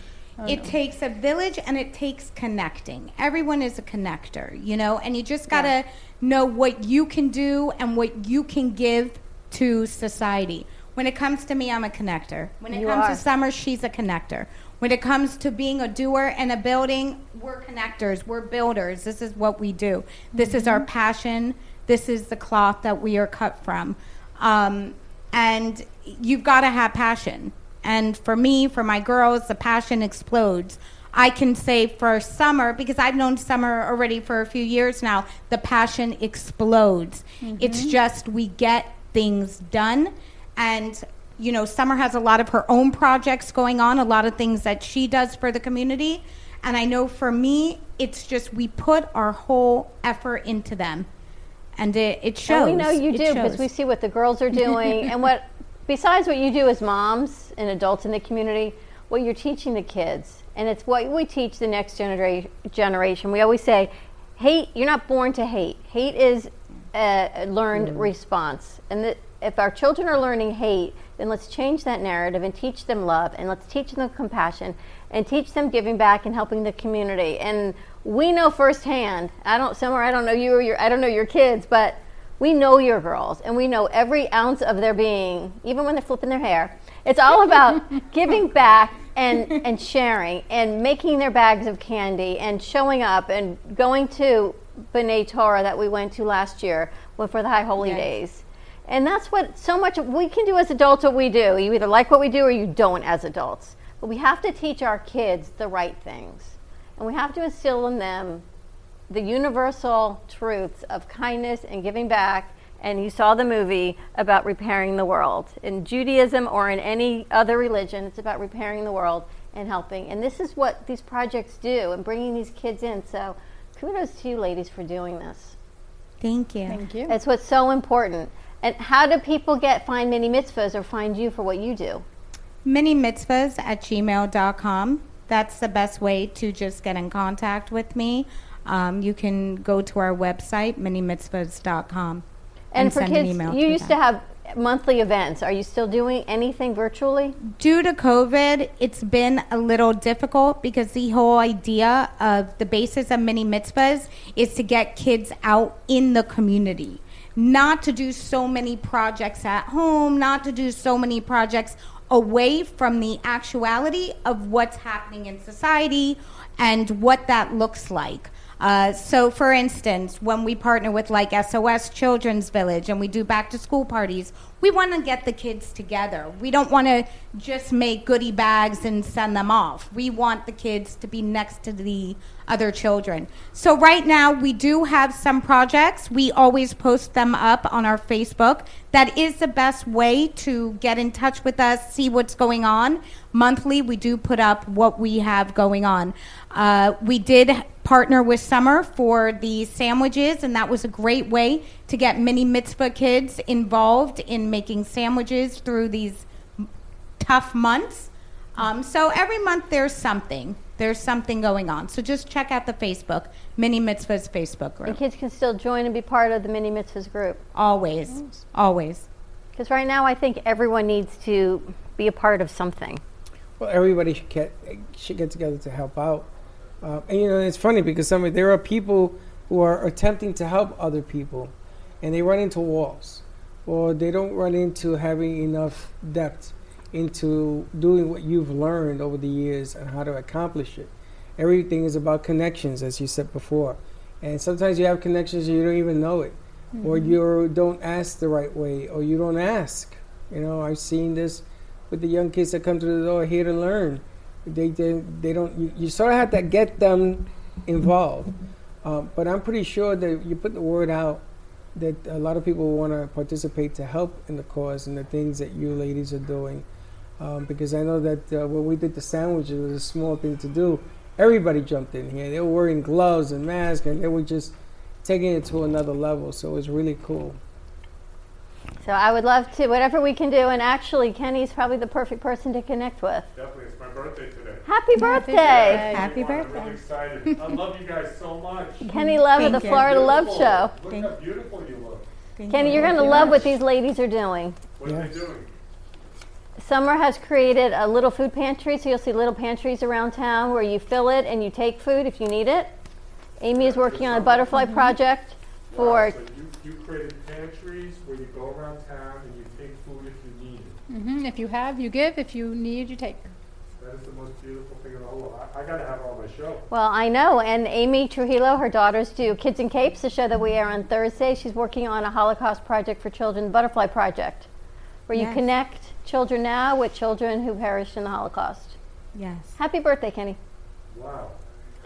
It takes a village and it takes connecting. Everyone is a connector, you know, and you just got to know what you can do and what you can give to society. When it comes to me, I'm a connector. When it comes to Summer, she's a connector. When it comes to being a doer and a building, we're connectors. We're builders. This is what we do. This is our passion. This is the cloth that we are cut from. And you've got to have passion. And for me, for my girls, the passion explodes. I can say for Summer, because I've known Summer already for a few years now, the passion explodes. Mm-hmm. It's just we get things done. And, you know, Summer has a lot of her own projects going on, a lot of things that she does for the community. And I know for me, it's just we put our whole effort into them. And it shows. And we know you do because we see what the girls are doing. And what, besides what you do as moms and adults in the community, what you're teaching the kids. And it's what we teach the next generation. We always say, hate, you're not born to hate. Hate is learned response. And if our children are learning hate, then let's change that narrative and teach them love, and let's teach them compassion, and teach them giving back and helping the community. And we know firsthand, Summer, I don't know you or I don't know your kids, but we know your girls, and we know every ounce of their being, even when they're flipping their hair. It's all about giving back and sharing and making their bags of candy and showing up and going to B'nai Torah that we went to last year for the High Holy Days. And that's what so much we can do as adults, what we do. You either like what we do or you don't as adults. But we have to teach our kids the right things. And we have to instill in them the universal truths of kindness and giving back. And you saw the movie about repairing the world. In Judaism or in any other religion, it's about repairing the world and helping. And this is what these projects do and bringing these kids in. So kudos to you ladies for doing this. Thank you. Thank you. That's what's so important. And how do people find Mini Mitzvahs or find you for what you do? Mini Mitzvahs at gmail.com. That's the best way to just get in contact with me. You can go to our website, minimitzvahs.com. And for send kids, an email you used to have monthly events. Are you still doing anything virtually? Due to COVID, it's been a little difficult because the whole idea of the basis of Mini Mitzvahs is to get kids out in the community, not to do so many projects at home, not to do so many projects away from the actuality of what's happening in society and what that looks like. So, for instance, when we partner with like SOS Children's Village and we do back-to-school parties, we want to get the kids together. We don't want to just make goodie bags and send them off. We want the kids to be next to the other children. So right now we do have some projects. We always post them up on our Facebook. That is the best way to get in touch with us, see what's going on. Monthly, we do put up what we have going on. We did partner with Summer for the sandwiches, and that was a great way to get Mini Mitzvah kids involved in making sandwiches through these tough months. So every month there's something. There's something going on. So just check out the Facebook, Mini Mitzvahs Facebook group. And kids can still join and be part of the Mini Mitzvahs group. Always. Nice. Always. Because right now I think everyone needs to be a part of something. Well, everybody should get together to help out. And, you know, it's funny because there are people who are attempting to help other people, and they run into walls, or they don't run into having enough depth into doing what you've learned over the years and how to accomplish it. Everything is about connections, as you said before. And sometimes you have connections and you don't even know it, mm-hmm. or you don't ask the right way, or you don't ask. You know, I've seen this with the young kids that come to the door here to learn. They don't. You sort of have to get them involved. But I'm pretty sure that you put the word out that a lot of people want to participate to help in the cause and the things that you ladies are doing. Because I know that when we did the sandwiches, it was a small thing to do. Everybody jumped in here. They were wearing gloves and masks, and they were just taking it to another level. So it was really cool. So I would love to, whatever we can do. And actually, Kenny's probably the perfect person to connect with. Definitely. It's my birthday today. Happy birthday. Happy birthday. I'm really excited. I love you guys so much. Kenny Love of the Florida Love Show. Look how beautiful you look. Kenny, you're going to love what these ladies are doing. What are they doing? Summer has created a little food pantry, so you'll see little pantries around town where you fill it and you take food if you need it. Amy is working on a Butterfly Project for... Wow, so you created pantries where you go around town and you take food if you need it. Mm-hmm. If you have, you give. If you need, you take. That is the most beautiful thing in the whole world. I got to have all my show. Well, I know. And Amy Trujillo, her daughters do Kids in Capes, the show that we air on Thursday. She's working on a Holocaust project for children, Butterfly Project, where you connect children now with children who perished in the Holocaust. Yes. Happy birthday, Kenny. Wow.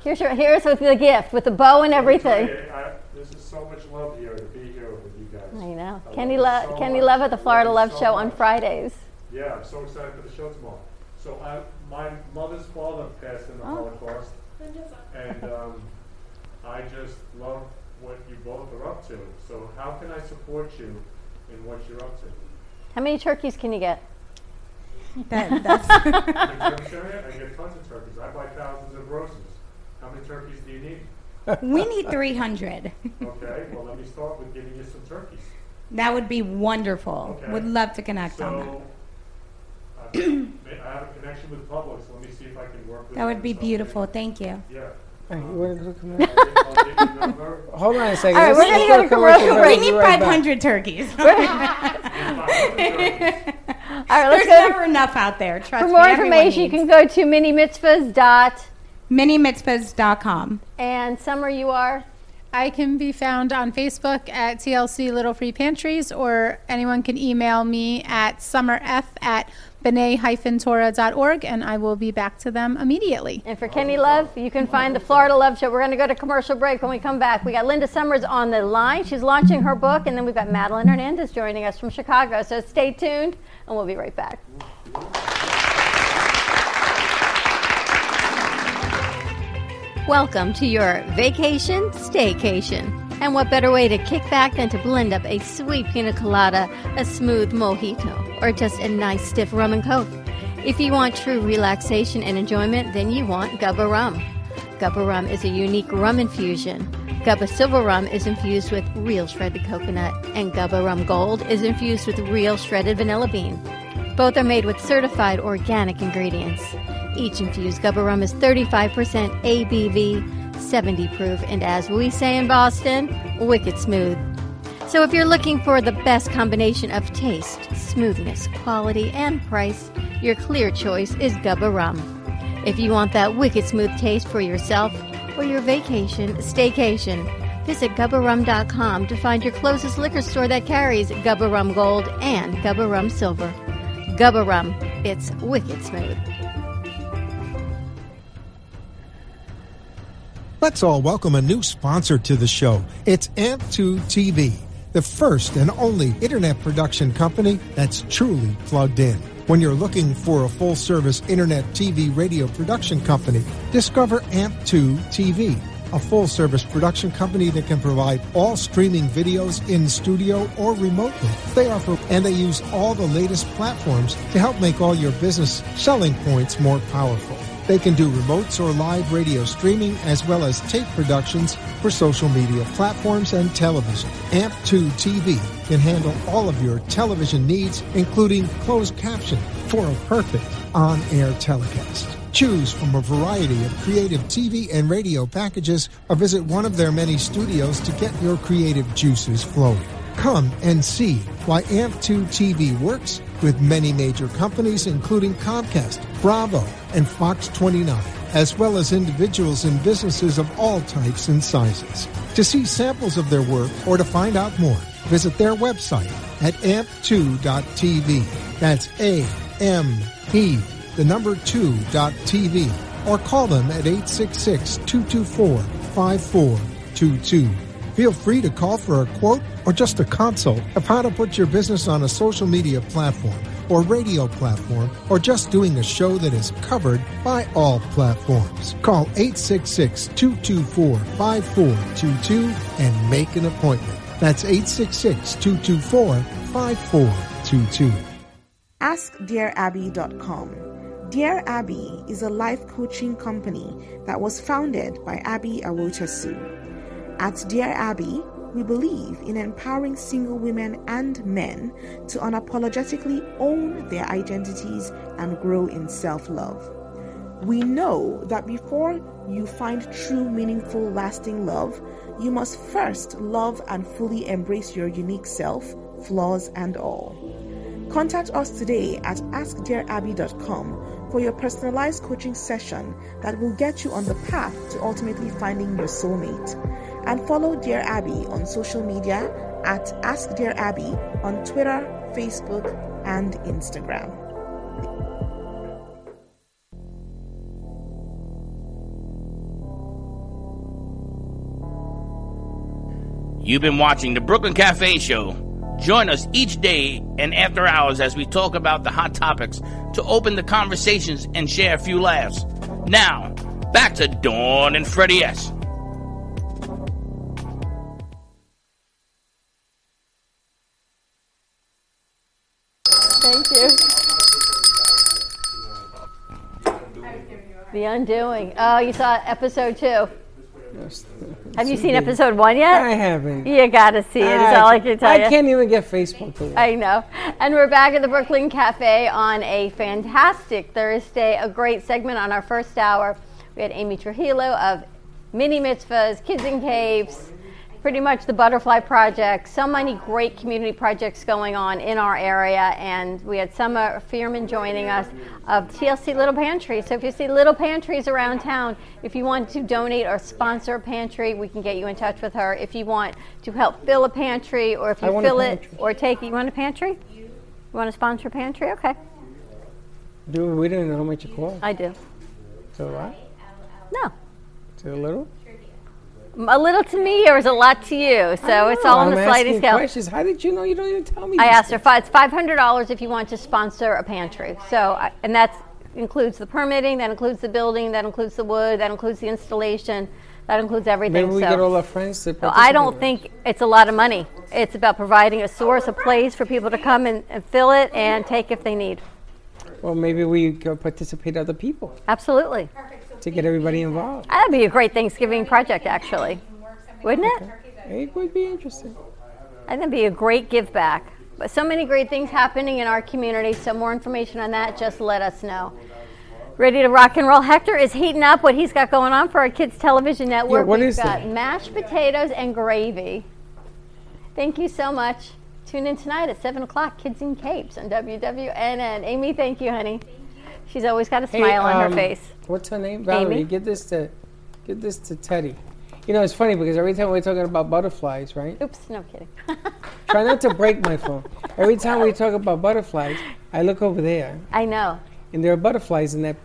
Here's with the gift, with the bow and everything. This is so much love here to be here with you guys. I know. Kenny Love at the Florida Love Show on Fridays. Yeah, I'm so excited for the show tomorrow. So my mother's father passed in the Holocaust, and I just love what you both are up to. So how can I support you in what you're up to? How many turkeys can you get? That's I get tons of turkeys. I buy thousands of roses. How many turkeys do you need? We need 300. Okay, well, let me start with giving you some turkeys. That would be wonderful. Okay. Would love to connect on that. I have a connection with Publix. So let me see if I can work with that. That would be beautiful. Thank you. Yeah. Hold on a second. All right, we're going to go to commercial break. We need 500 turkeys. All right, let's There's never enough out there. Trust me. For more information, you can go to miniMitzvahs.com. And Summer, you are? I can be found on Facebook at TLC Little Free Pantries, or anyone can email me at summerf@b'nai-torah.org, and I will be back to them immediately. And for Kenny Love, you can find the Florida Love Show. We're going to go to commercial break. When we come back, we got Linda Summers on the line. She's launching her book, and then we've got Madeline Hernandez joining us from Chicago. So stay tuned, and we'll be right back. Welcome to your vacation staycation. And what better way to kick back than to blend up a sweet pina colada, a smooth mojito, or just a nice stiff rum and coke. If you want true relaxation and enjoyment, then you want Gubba Rum. Gubba Rum is a unique rum infusion. Gubba Silver Rum is infused with real shredded coconut, and Gubba Rum Gold is infused with real shredded vanilla bean. Both are made with certified organic ingredients. Each infused Gubba Rum is 35% ABV, 70 proof, and as we say in Boston, wicked smooth. So if you're looking for the best combination of taste, smoothness, quality, and price, your clear choice is Gubba Rum. If you want that wicked smooth taste for yourself or your vacation staycation, visit GubbaRum.com to find your closest liquor store that carries Gubba Rum Gold and Gubba Rum Silver. Gubba Rum, it's wicked smooth. Let's all welcome a new sponsor to the show. It's Amp2TV, the first and only internet production company that's truly plugged in. When you're looking for a full-service internet TV radio production company, discover Amp2TV, a full-service production company that can provide all streaming videos in studio or remotely. They offer and they use all the latest platforms to help make all your business selling points more powerful. They can do remotes or live radio streaming as well as tape productions for social media platforms and television. Amp2TV can handle all of your television needs, including closed caption for a perfect on-air telecast. Choose from a variety of creative TV and radio packages or visit one of their many studios to get your creative juices flowing. Come and see why Amp2TV works with many major companies, including Comcast, Bravo, and Fox 29, as well as individuals and businesses of all types and sizes. To see samples of their work or to find out more, visit their website at amp2.tv. That's AMP2.tv. Or call them at 866-224-5422. Feel free to call for a quote or just a consult of how to put your business on a social media platform or radio platform or just doing a show that is covered by all platforms. Call 866-224-5422 and make an appointment. That's 866-224-5422. AskDearAbby.com. Dear Abby is a life coaching company that was founded by Abby Awotasu. At Dear Abby, we believe in empowering single women and men to unapologetically own their identities and grow in self-love. We know that before you find true, meaningful, lasting love, you must first love and fully embrace your unique self, flaws and all. Contact us today at AskDearAbby.com for your personalized coaching session that will get you on the path to ultimately finding your soulmate. And follow Dear Abby on social media at Ask Dear Abby on Twitter, Facebook, and Instagram. You've been watching The Brooklyn Cafe Show. Join us each day and after hours as we talk about the hot topics to open the conversations and share a few laughs. Now, back to Dawn and Freddie S. Thank you. The Undoing. Oh, you saw episode 2. Have you seen episode one yet? I haven't. You gotta see it. It's all I can tell you. I can't even get Facebook to it. I know. And we're back at the Brooklyn Cafe on a fantastic Thursday. A great segment on our first hour. We had Amy Trujillo of Mini Mitzvahs, Kids in Capes, pretty much the Butterfly Project. So many great community projects going on in our area. And we had Summer Fearman joining us of TLC Little Pantry. So if you see Little Pantries around town, if you want to donate or sponsor a pantry, we can get you in touch with her. If you want to help fill a pantry, or if you fill it or take it. You want a pantry? You want to sponsor a pantry? Okay. Dude, we didn't know how much it cost. I do. So what? No. To a little? A little to me, or is a lot to you? So it's all on the sliding scale. Questions. How did you know? You don't even tell me. I asked her. It's $500 if you want to sponsor a pantry. So, and that includes the permitting, that includes the building, that includes the wood, that includes the installation, that includes everything. Maybe we get all our friends to participate. I don't think it's a lot of money. It's about providing a source, a place for people to come and fill it and take if they need. Well, maybe we go participate other people. Absolutely. To get everybody involved. That'd be a great Thanksgiving project, actually, wouldn't it? Okay. It would be interesting. I think it'd be a great give back. But so many great things happening in our community. So more information on that, just let us know. Ready to rock and roll. Hector is heating up what he's got going on for our Kids Television Network. Yeah, We've got mashed potatoes and gravy. Thank you so much. Tune in tonight at 7:00, Kids in Capes on WWNN. Amy, thank you, honey. She's always got a smile on her face. What's her name? Valerie. Amy? Get this to Teddy. You know, it's funny because every time we're talking about butterflies, right? Oops, no kidding. Try not to break my phone. Every time we talk about butterflies, I look over there. I know. And there are butterflies in that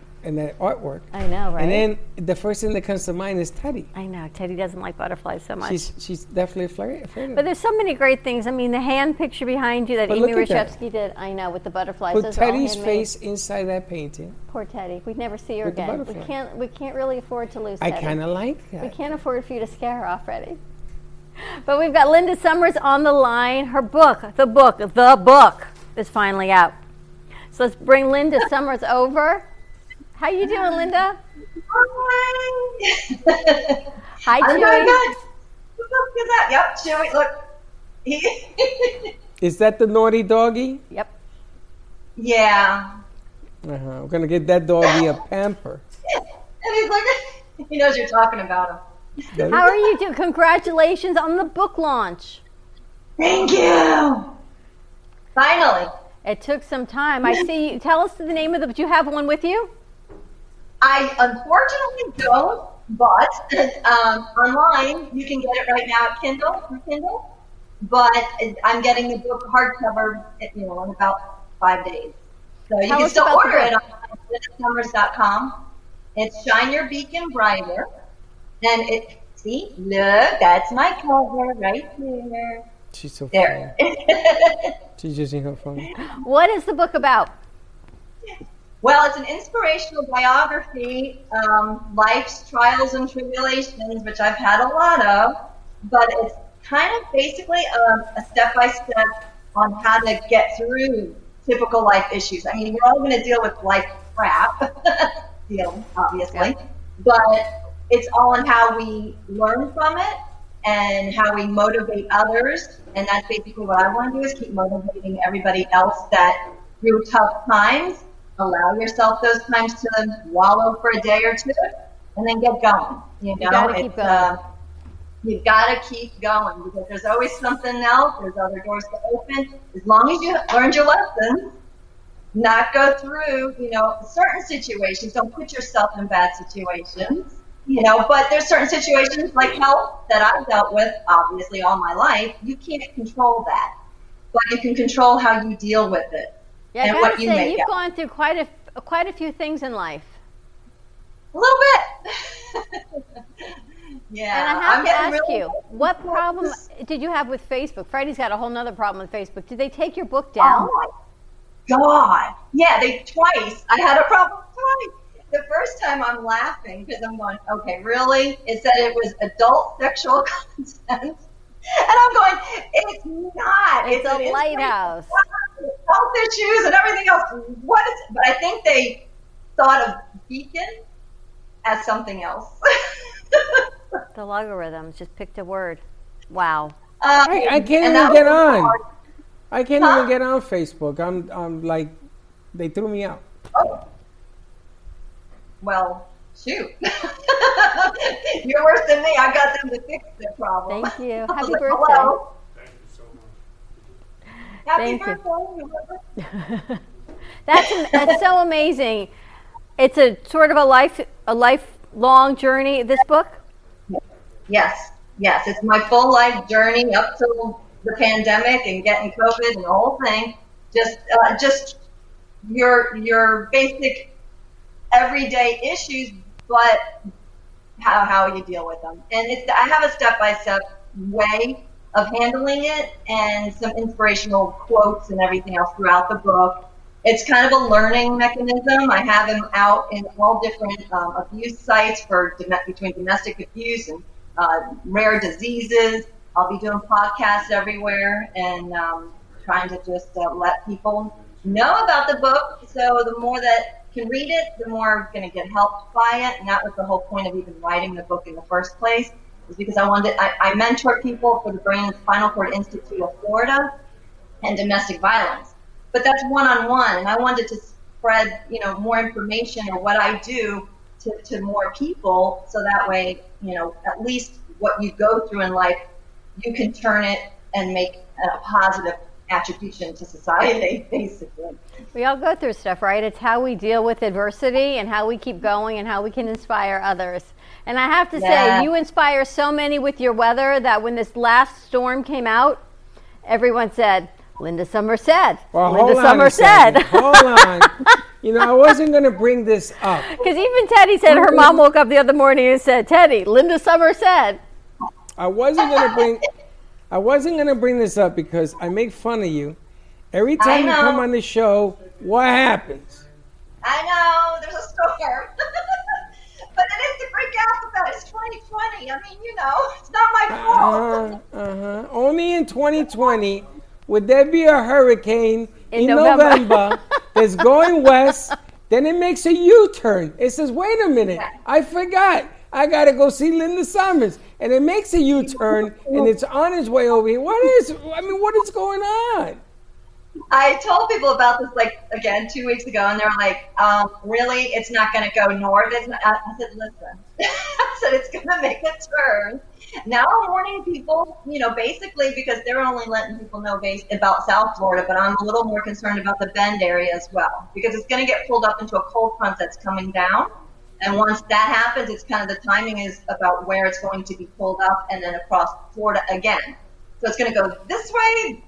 artwork. I know, right? And then the first thing that comes to mind is Teddy. I know. Teddy doesn't like butterflies so much. She's definitely afraid of it. But there's so many great things. I mean, the hand picture behind you that Amy Reshevsky did, I know, with the butterflies. Put Teddy's face inside that painting. Poor Teddy. We'd never see her again. We can't really afford to lose Teddy. I kind of like that. We can't afford for you to scare her off, Freddie. But we've got Linda Summers on the line. Her book, The Book, is finally out. So let's bring Linda Summers over. How you doing, Linda? Hi. Hi, Chewy. I'm doing good. Look at that. Yep, Chewy. Look. Is that the naughty doggy? Yep. Yeah. We're gonna get that doggy a pamper. And he's like, he knows you're talking about him. How are you doing? Congratulations on the book launch. Thank you. Finally. It took some time. I see. Tell us the name of the book. Do you have one with you? I unfortunately don't, but online you can get it right now at Kindle. But I'm getting the book hardcover, in about 5 days. So you can still order it on lindasummers.com. It's Shine Your Beacon Brighter, and that's my cover right here. She's so there. Funny. She's using her phone. What is the book about? Well, it's an inspirational biography, life's trials and tribulations, which I've had a lot of, but it's kind of basically a step-by-step on how to get through typical life issues. I mean, we're all going to deal with life crap, obviously, but it's all on how we learn from it and how we motivate others, and that's basically what I want to do is keep motivating everybody else that through tough times, allow yourself those times to wallow for a day or two, and then get going. You gotta keep going. You gotta keep going because there's always something else. There's other doors to open. As long as you learned your lessons, not go through, certain situations. Don't put yourself in bad situations. But there's certain situations like health that I've dealt with, obviously, all my life. You can't control that, but you can control how you deal with it. Yeah, and I gotta say, you've gone through quite a few things in life. A little bit. Yeah. And I have to ask you, what problem did you have with Facebook? Freddie's got a whole nother problem with Facebook. Did they take your book down? Oh my God. Yeah, twice. I had a problem twice. The first time I'm laughing because I'm going, okay, really? It said it was adult sexual content. And I'm going, it's not. It's a lighthouse. Health issues and everything else. But I think they thought of Beacon as something else. up the logarithms. Just picked a word. Wow. I can't even get on. Hard. I can't even get on Facebook. I'm like, they threw me out. Oh. Well, shoot. You're worse than me. I got them to fix the problem. Thank you. Happy birthday. Hello. Thank you so much. Happy birthday. That's so amazing. It's a sort of a lifelong journey, this book? Yes. It's my full life journey up till the pandemic and getting COVID and the whole thing. Just your basic everyday issues, but how you deal with them. And I have a step-by-step way of handling it and some inspirational quotes and everything else throughout the book. It's kind of a learning mechanism. I have them out in all different abuse sites for between domestic abuse and rare diseases. I'll be doing podcasts everywhere and trying to just let people know about the book. So the more that can read it, the more I'm going to get helped by it. And that was the whole point of even writing the book in the first place, is because I mentor people for the Brain and Spinal Cord Institute of Florida and domestic violence. But that's one-on-one, and I wanted to spread, more information or what I do to more people, so that way, at least what you go through in life, you can turn it and make a positive attribution to society, basically. We all go through stuff, right? It's how we deal with adversity and how we keep going and how we can inspire others. And I have to say, you inspire so many with your weather that when this last storm came out, everyone said, Linda Summers said. Well, Linda Summers said. Hold on. I wasn't going to bring this up. Because even Teddy said her mom woke up the other morning and said, Teddy, Linda Summers said. I wasn't going to bring this up because I make fun of you. Every time you come on the show, what happens? I know. There's a storm. But it is to freak out about. It's 2020. I mean, it's not my fault. Only in 2020. Would there be a hurricane in November that's going west, then it makes a U-turn. It says, wait a minute, I forgot. I got to go see Linda Summers. And it makes a U-turn, and it's on its way over here. What is going on? I told people about this, 2 weeks ago, and they're like, really? It's not going to go north? I said, listen. I said, it's going to make a turn. Now I'm warning people, basically because they're only letting people know about South Florida, but I'm a little more concerned about the Bend area as well, because it's going to get pulled up into a cold front that's coming down. And once that happens, it's kind of the timing is about where it's going to be pulled up and then across Florida again. So it's going to go this way.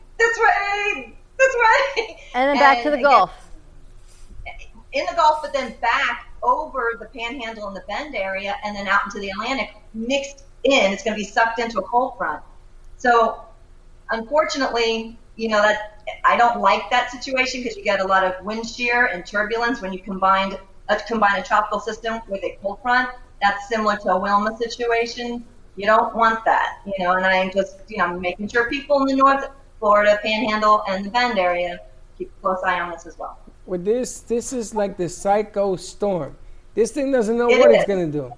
And then back to the Gulf. In the Gulf, but then back over the Panhandle and the Bend area and then out into the Atlantic mixed in. It's going to be sucked into a cold front. So unfortunately, that I don't like that situation, because you get a lot of wind shear and turbulence when you combine a tropical system with a cold front. That's similar to a Wilma situation. You don't want that, and I'm just, making sure people in the North Florida Panhandle and the Bend area keep a close eye on this as well. Well, this is like the psycho storm. This thing doesn't know what it's going to do.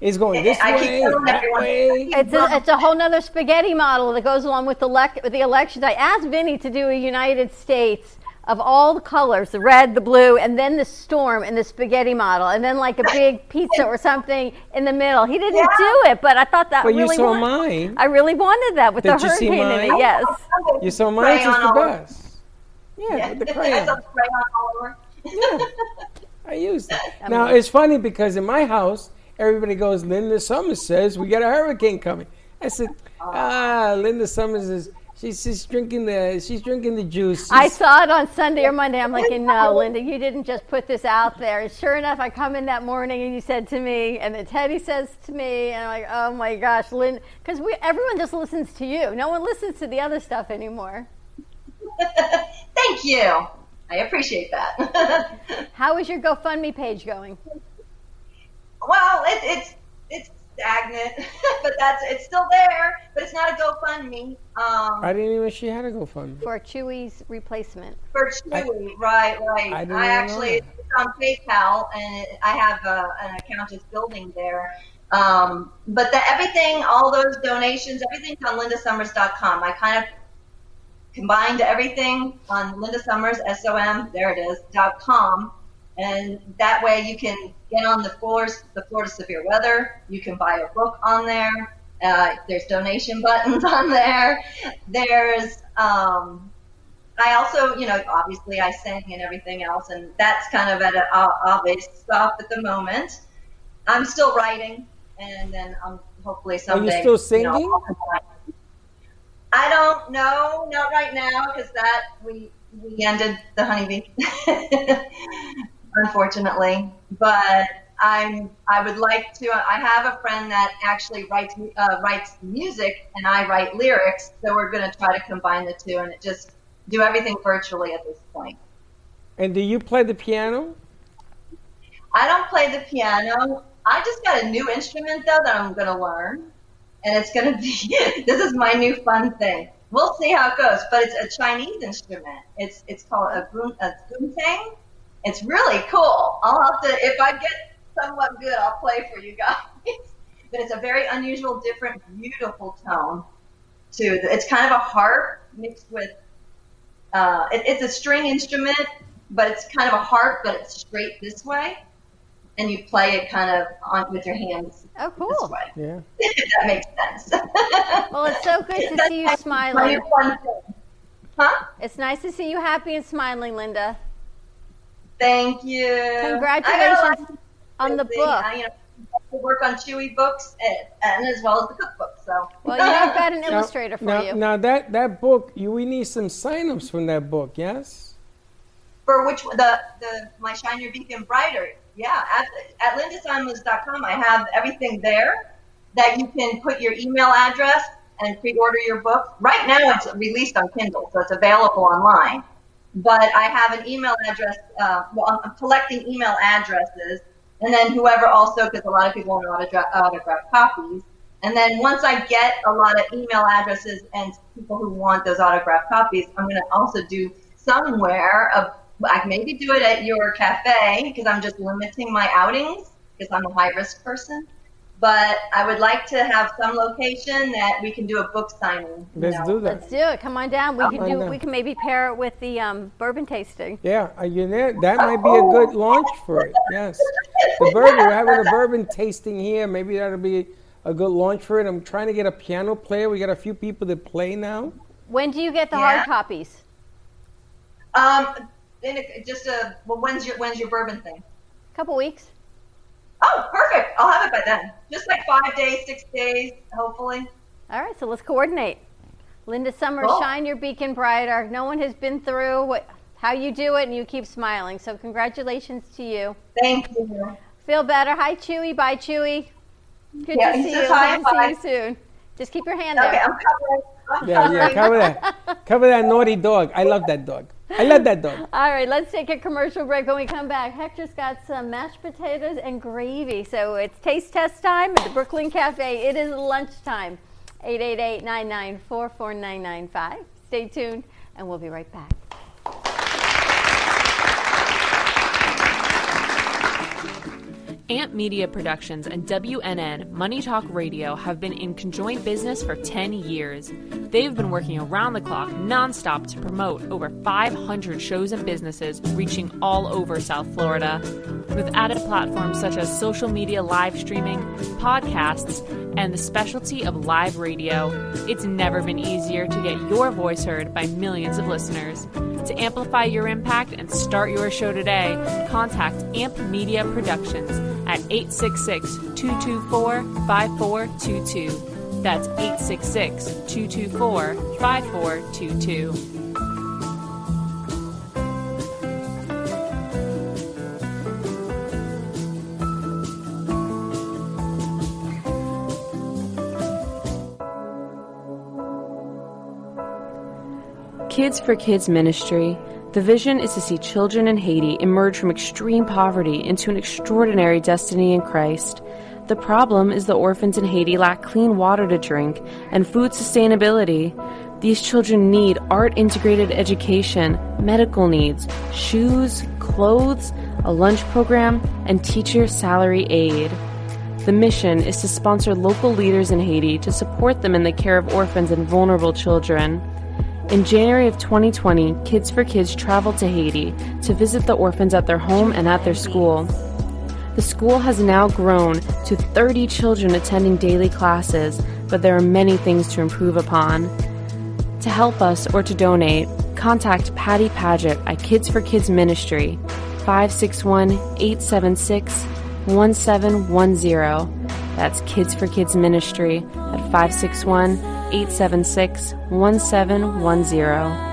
It's going this way, that way. It's a whole nother spaghetti model that goes along with the elections. I asked Vinny to do a United States of all the colors, the red, the blue, and then the storm and the spaghetti model, and then like a big pizza or something in the middle. He didn't do it, but I thought that really you saw mine. I really wanted that with the hurricane in it, yes. You saw mine, it's just the best. Yeah, with the crayon. Crayon all over. Yeah, I used it. Now, it's funny because in my house, everybody goes, Linda Summers says we got a hurricane coming. I said, Linda Summers is she's drinking the juice. I saw it on Sunday or Monday. I'm like, no, Linda, you didn't just put this out there. And sure enough, I come in that morning and you said to me, and then Teddy says to me, and I'm like, oh my gosh, Linda, because everyone just listens to you. No one listens to the other stuff anymore. Thank you. I appreciate that. How is your GoFundMe page going? Well, it's stagnant, but it's still there. But it's not a GoFundMe. I didn't even know she had a GoFundMe for Chewy's replacement. For Chewy, right. I actually it's on PayPal, and I have an account just building there. But everything, all those donations, everything's on lindasummers.com. I kind of combined everything on Linda Summers, S-O-M, there it is, .com. And that way you can get on the floor to severe weather. You can buy a book on there. There's donation buttons on there. There's, I also, you know, obviously I sing and everything else, and that's kind of at an obvious stop at the moment. I'm still writing, and then I'm hopefully someday. Are you still singing? You know, I don't know, not right now, because that we ended the honeybee, unfortunately. But I would like to. I have a friend that actually writes music, and I write lyrics, so we're going to try to combine the two, and it just do everything virtually at this point. And do you play the piano? I don't play the piano. I just got a new instrument, though, that I'm going to learn. And it's going to be, this is my new fun thing. We'll see how it goes. But it's a Chinese instrument. It's called a boomtang. It's really cool. I'll have to, if I get somewhat good, I'll play for you guys. But it's a very unusual, different, beautiful tone, too. It's kind of a harp mixed with, it's a string instrument, but it's kind of a harp, but it's straight this way. And you play it kind of on with your hands. Oh, cool. Yeah. If that makes sense. Well, it's so good to see you smiling. Huh? It's nice to see you happy and smiling, Linda. Thank you. Congratulations on the book. I work on Chewy books and as well as the cookbook. So. Well, you've got an illustrator for you. Now, that book, we need some sign-ups from that book, yes? For which my Shine Your Beacon Brighter. Yeah, at lindasummers.com, I have everything there that you can put your email address and pre-order your book. Right now, it's released on Kindle, so it's available online. But I have an email address. Well, I'm collecting email addresses, and then whoever also, because a lot of people want autograph copies. And then once I get a lot of email addresses and people who want those autograph copies, I'm going to also do somewhere a I can maybe do it at your cafe because I'm just limiting my outings because I'm a high-risk person. But I would like to have some location that we can do a book signing. Let's do that. Let's do it. Come on down. We can maybe pair it with the bourbon tasting. Yeah, are you there? That might be a good launch for it. Yes, the bourbon. We're having a bourbon tasting here. Maybe that'll be a good launch for it. I'm trying to get a piano player. We got a few people that play now. When do you get the hard copies? When's your bourbon thing? A couple weeks. Oh, perfect. I'll have it by then. Just like 5 days, 6 days, hopefully. All right, so let's coordinate. Linda Summers, cool. Shine Your Beacon Brighter. No one has been through how you do it, and you keep smiling. So congratulations to you. Thank you. Feel better. Hi, Chewy. Bye, Chewy. Good to see you. Hope to see you soon. Just keep your hand there. Okay, I'm covered. Cover that. Cover that naughty dog. I love that dog. I love that dog. All right, let's take a commercial break. When we come back, Hector's got some mashed potatoes and gravy. So it's taste test time at the Brooklyn Cafe. It is lunchtime. 888-994-4995. Stay tuned, and we'll be right back. Amp Media Productions and WNN Money Talk Radio have been in conjoint business for 10 years. They've been working around the clock nonstop to promote over 500 shows and businesses reaching all over South Florida. With added platforms such as social media live streaming, podcasts, and the specialty of live radio, it's never been easier to get your voice heard by millions of listeners. To amplify your impact and start your show today, contact Amp Media Productions at 866-224-5422. That's 866-224-5422. Kids for Kids Ministry. The vision is to see children in Haiti emerge from extreme poverty into an extraordinary destiny in Christ. The problem is the orphans in Haiti lack clean water to drink and food sustainability. These children need art-integrated education, medical needs, shoes, clothes, a lunch program, and teacher salary aid. The mission is to sponsor local leaders in Haiti to support them in the care of orphans and vulnerable children. In January of 2020, Kids for Kids traveled to Haiti to visit the orphans at their home and at their school. The school has now grown to 30 children attending daily classes, but there are many things to improve upon. To help us or to donate, contact Patty Paget at Kids for Kids Ministry, 561-876-1710. That's Kids for Kids Ministry at 561-876-1710.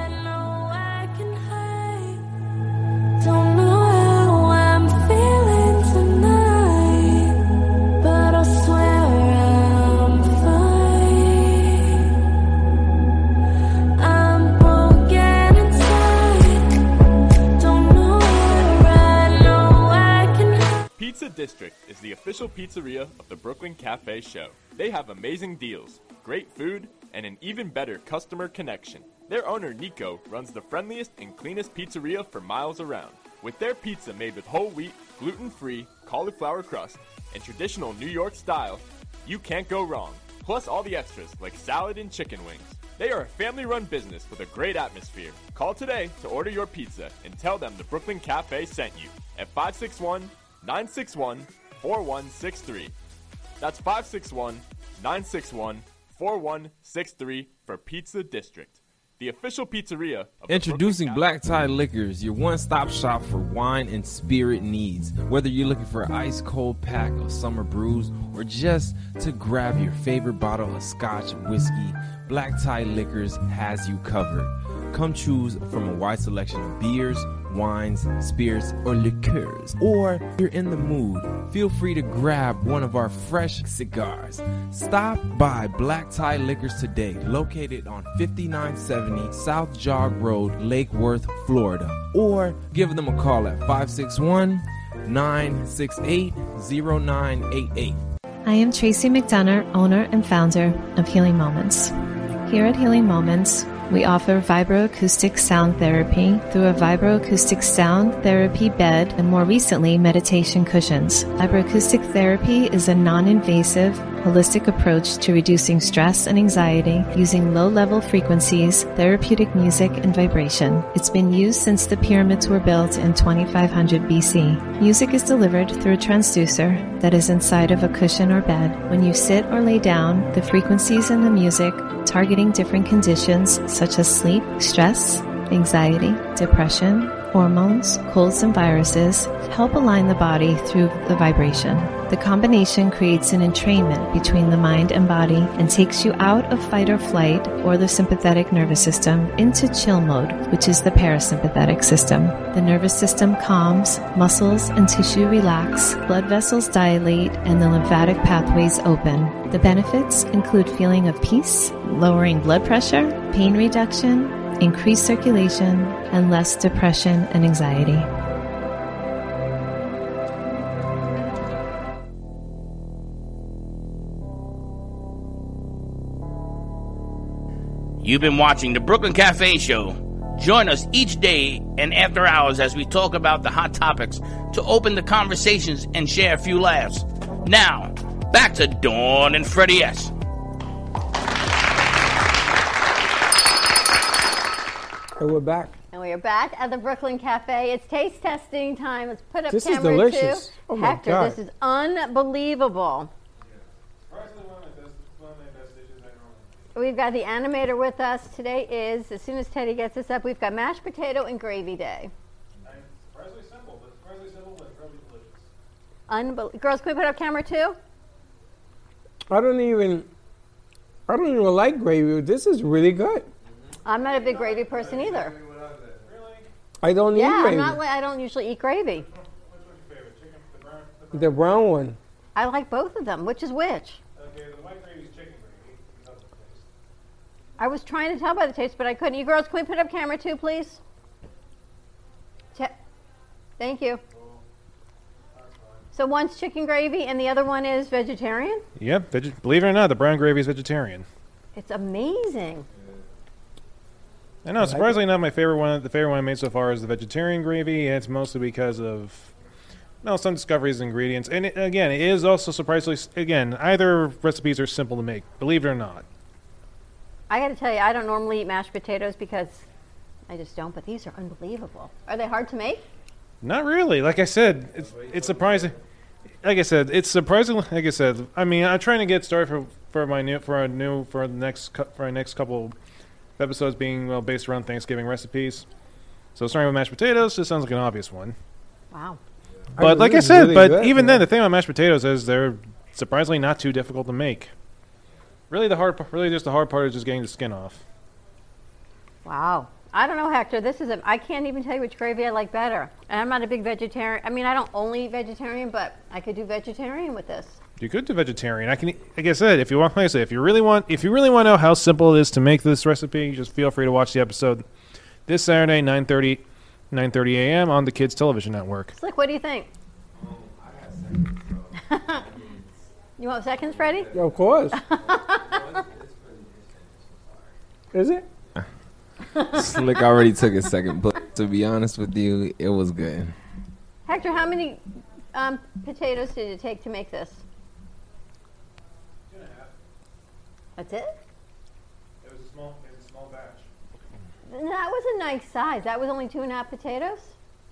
District is the official pizzeria of the Brooklyn Cafe show. They have amazing deals, great food, and an even better customer connection. Their owner, Nico, runs the friendliest and cleanest pizzeria for miles around. With their pizza made with whole wheat, gluten-free, cauliflower crust, and traditional New York style, you can't go wrong. Plus all the extras like salad and chicken wings. They are a family-run business with a great atmosphere. Call today to order your pizza and tell them the Brooklyn Cafe sent you at 561-961-4163. That's 561-961-4163 for Pizza District, the official pizzeria of Introducing Black Tie Liquors, your one-stop shop for wine and spirit needs. Whether you're looking for an ice-cold pack of summer brews or just to grab your favorite bottle of scotch whiskey, Black Tie Liquors has you covered. Come choose from a wide selection of beers, wines, spirits, or liqueurs. Or if you're in the mood, feel free to grab one of our fresh cigars. Stop by Black Tie Liquors today, located on 5970 South Jog Road, Lake Worth, Florida. Or give them a call at 561-968-0988. I am Tracy McDonough, owner and founder of Healing Moments. Here at Healing Moments, we offer vibroacoustic sound therapy through a vibroacoustic sound therapy bed and, more recently, meditation cushions. Vibroacoustic therapy is a non-invasive, holistic approach to reducing stress and anxiety using low-level frequencies, therapeutic music, and vibration. It's been used since the pyramids were built in 2500 BC. Music is delivered through a transducer that is inside of a cushion or bed. When you sit or lay down, the frequencies in the music, targeting different conditions such as sleep, stress, anxiety, depression, hormones, colds, and viruses, help align the body through the vibration. The combination creates an entrainment between the mind and body and takes you out of fight or flight or the sympathetic nervous system into chill mode, which is the parasympathetic system. The nervous system calms, muscles and tissue relax, blood vessels dilate, and the lymphatic pathways open. The benefits include feeling of peace, lowering blood pressure, pain reduction, increased circulation, and less depression and anxiety. You've been watching The Brooklyn Cafe Show. Join us each day and after hours as we talk about the hot topics to open the conversations and share a few laughs. Now, back to Dawn and Freddie S. And we're back. And we are back at the Brooklyn Cafe. It's taste testing time. Let's put up this camera two. This is delicious. Oh my Hector, God. This is unbelievable. Yeah. We've got the animator with us. Today is, as soon as Teddy gets this up, we've got mashed potato and gravy day. And surprisingly simple, but really delicious. Unbelievable. Girls, can we put up camera two? I don't even like gravy. This is really good. I'm not a big gravy person either. I don't eat gravy. I don't usually eat gravy. Which one's your favorite? Chicken, the brown one. I like both of them. Which is which? Okay, the white gravy is chicken gravy. You know the taste. I was trying to tell by the taste, but I couldn't. You girls, can we put up camera two, please? Thank you. So one's chicken gravy and the other one is vegetarian? Yep. Believe it or not, the brown gravy is vegetarian. It's amazing. I know, surprisingly not my favorite one. The favorite one I made so far is the vegetarian gravy, and it's mostly because of No, some discoveries and ingredients. And again, it is also surprisingly, again, either recipes are simple to make, believe it or not. I got to tell you, I don't normally eat mashed potatoes because I just don't, but these are unbelievable. Are they hard to make? Not really. Like I said, it's surprising. Like I said, it's surprisingly, like I said, I mean, I'm trying to get started for our next couple episodes being, well, based around Thanksgiving recipes. So starting with mashed potatoes just sounds like an obvious one. Wow. But like I said, but even then, the thing about mashed potatoes is they're surprisingly not too difficult to make. Really, the hard part is just getting the skin off. Wow. I don't know, Hector. This is I can't even tell you which gravy I like better. And I'm not a big vegetarian. I mean, I don't only eat vegetarian, but I could do vegetarian with this. You could do vegetarian. I can, like I said, if you want, like I said, if you really want to know how simple it is to make this recipe, just feel free to watch the episode this Saturday, 9:30 a.m. on the Kids Television Network. Slick, what do you think? I got seconds, so. You want seconds, Freddie? Yeah, of course. Is it? Slick already took a second, but to be honest with you, it was good. Hector, how many potatoes did it take to make this? 2.5. That's it? It was a small batch. That was a nice size. That was only 2.5 potatoes?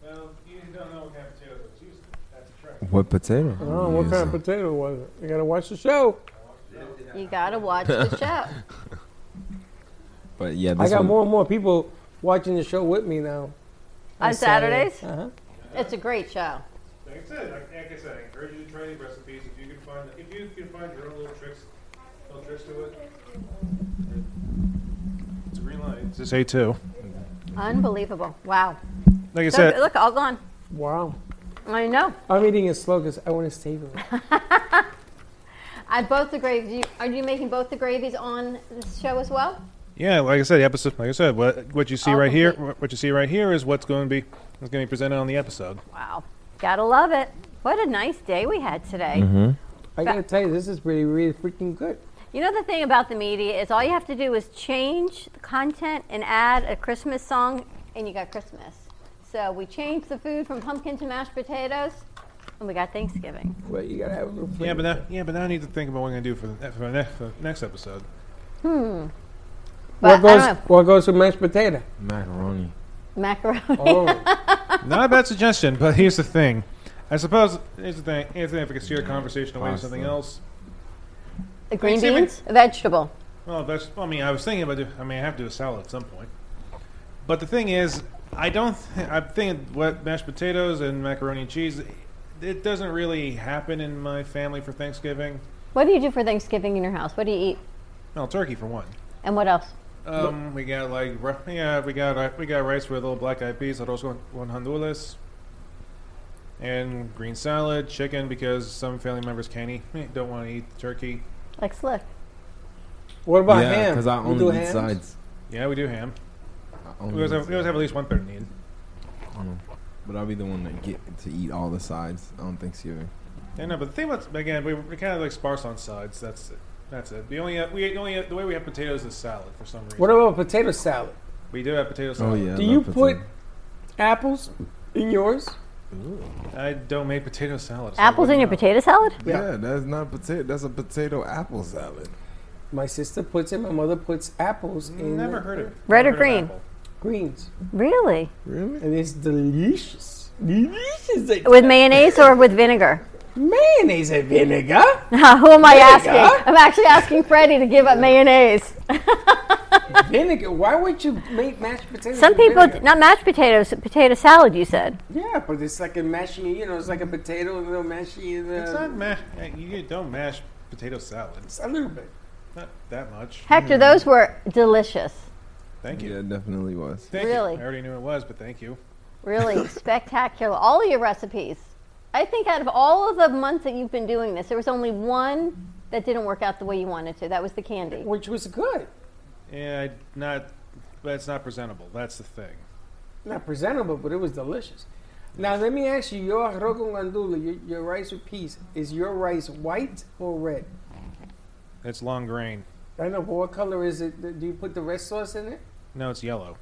Well, you don't know what kind of potato it was used. That's a trick. What potato? Oh, what kind of potato was it? You gotta watch the show. You gotta watch the show. But yeah, I got more and more people watching the show with me now. On Saturdays? Uh-huh. Yeah. It's a great show. Like I said, I encourage you to try these recipes if you can find your own little tricks to it. It's a green light. It's just A2. Unbelievable! Wow. Like I said, look, all gone. Wow. I know. I'm eating it slow because I want to savor it. Both the gravies. Are you making both the gravies on this show as well? Yeah, like I said, the episode. Like I said, what you see right here is what's going to be presented on the episode. Wow, gotta love it! What a nice day we had today. Mm-hmm. I gotta tell you, this is really, really freaking good. You know the thing about the media is all you have to do is change the content and add a Christmas song, and you got Christmas. So we changed the food from pumpkin to mashed potatoes, and we got Thanksgiving. Well, you gotta have a little flavor. But now I need to think about what I'm gonna do for the next episode. What goes with mashed potato? Macaroni. Oh. Not a bad suggestion, but here's the thing. I suppose, here's the thing, Anthony, if I could steer a conversation away to something else. The green beans? A vegetable. I was thinking about I have to do a salad at some point. But the thing is, I'm thinking what mashed potatoes and macaroni and cheese, it doesn't really happen in my family for Thanksgiving. What do you do for Thanksgiving in your house? What do you eat? Well, turkey for one. And what else? We got rice with little black eyed peas, arroz con gandules, and green salad, chicken because some family members don't want to eat turkey. Like Slick. What about ham? Because I only eat sides. Yeah, we do ham. We always have at least one third need. But I'll be the one that get to eat all the sides on Thanksgiving. Yeah, no, but the thing about we're kind of like sparse on sides. That's it. The way we have potatoes is salad for some reason. What about potato salad? We do have potato salad. Oh, yeah, do you put apples in yours? Ooh. I don't make potato salad. So apples in your potato salad? Yeah, that's not potato. That's a potato apple salad. My sister puts it. My mother puts apples in. Never heard of it. Red or green? Greens. Really? And it's delicious. Delicious. With mayonnaise or with vinegar? Mayonnaise and vinegar? Who am I asking? I'm actually asking Freddie to give up mayonnaise. Vinegar? Why would you make mashed potatoes? Some people, vinegar? Not mashed potatoes, potato salad, you said. Yeah, but it's like a mashy, it's like a potato, a little mashy. It's not mashed. You don't mash potato salad. It's a little bit. Not that much. Hector, those were delicious. Thank you. Yeah, it definitely was. Thank you. I already knew it was, but thank you. Really spectacular. All of your recipes. I think out of all of the months that you've been doing this, there was only one that didn't work out the way you wanted to. That was the candy. Which was good. Yeah, that's not presentable. That's the thing. Not presentable, but it was delicious. Now, let me ask you, your arroz con gandules, your rice with peas, is your rice white or red? It's long grain. I know, but what color is it? Do you put the red sauce in it? No, it's yellow.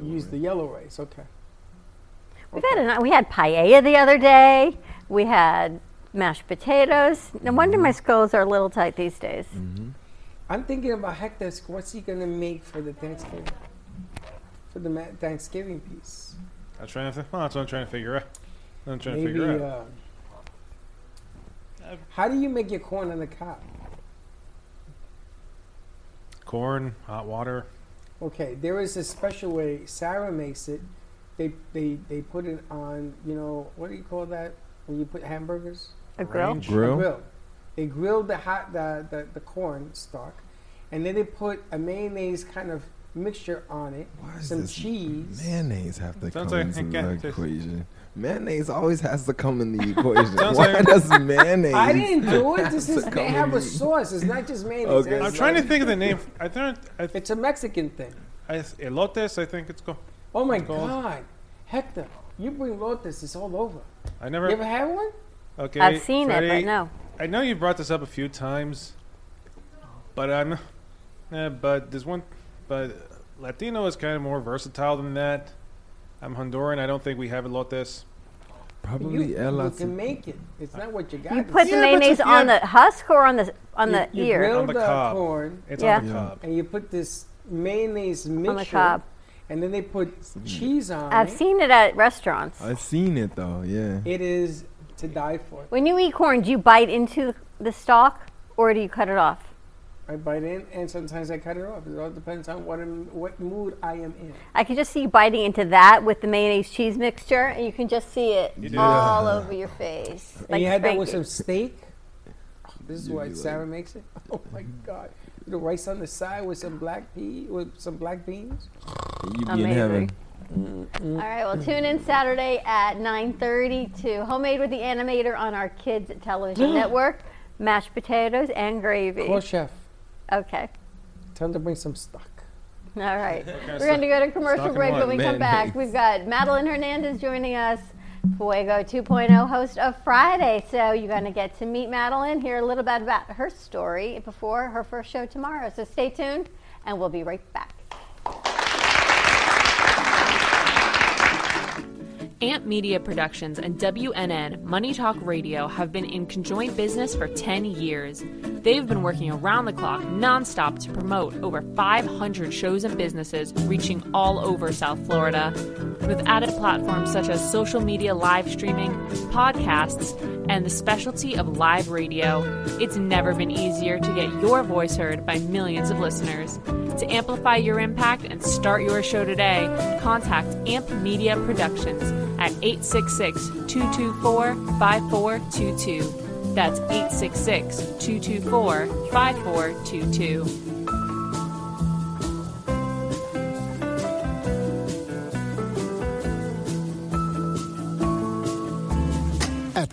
You use the yellow rice, okay. We had paella the other day. We had mashed potatoes. No wonder my skulls are a little tight these days. Mm-hmm. I'm thinking about Hector. What's he going to make for the Thanksgiving? For the Thanksgiving piece. That's what I'm trying to figure out. How do you make your corn on the cob? Corn, hot water. Okay, there is a special way Sarah makes it. They put it on, you know, what do you call that when you put hamburgers? A grill. A grill. They grill the corn stalk, and then they put a mayonnaise kind of mixture on it. Why is some cheese. Mayonnaise have to come into the equation. Mayonnaise always has to come in the equation. Why does mayonnaise? I didn't do it. They have a sauce. It's not just mayonnaise. Okay. I'm trying to think of the name. It's a Mexican thing. Elotes, I think it's called. Oh my God, Hector, you bring elotes. It's all over. You ever had one? Okay, I've seen Friday, it, but no. I know you brought this up a few times, but Latino is kind of more versatile than that. I'm Honduran. I don't think we have elotes. Probably elotes. You can make it. It's not what you got. You put the mayonnaise on the husk or on the ear? You grill the corn. It's on the cob. And you put this mayonnaise mixture on the cob. And then they put cheese on it. I've seen it at restaurants. I've seen it, though, yeah. It is to die for. When you eat corn, do you bite into the stalk or do you cut it off? I bite in, and sometimes I cut it off. It all depends on what mood I am in. I can just see you biting into that with the mayonnaise cheese mixture, and you can just see it all over your face. And like you had that with some steak? This is why Sarah makes it? Oh, my God. The rice on the side with some black beans. You'd be in heaven. All right, well, tune in Saturday at 9:30 to Homemade with the Animator on our Kids Television Network. Mashed potatoes and gravy. Cool, chef. Okay. Time to bring some stock. All right. We're going to go to commercial break. When we come back, we've got Madeline Hernandez joining us, Fuego 2.0 host of Friday. So you're going to get to meet Madeline, hear a little bit about her story before her first show tomorrow. So stay tuned, and we'll be right back. Amp Media Productions and WNN Money Talk Radio have been in conjoint business for 10 years. They've been working around the clock nonstop to promote over 500 shows and businesses reaching all over South Florida. With added platforms such as social media live streaming, podcasts, and the specialty of live radio, it's never been easier to get your voice heard by millions of listeners. To amplify your impact and start your show today, contact Amp Media Productions at 866-224-5422. That's 866-224-5422. At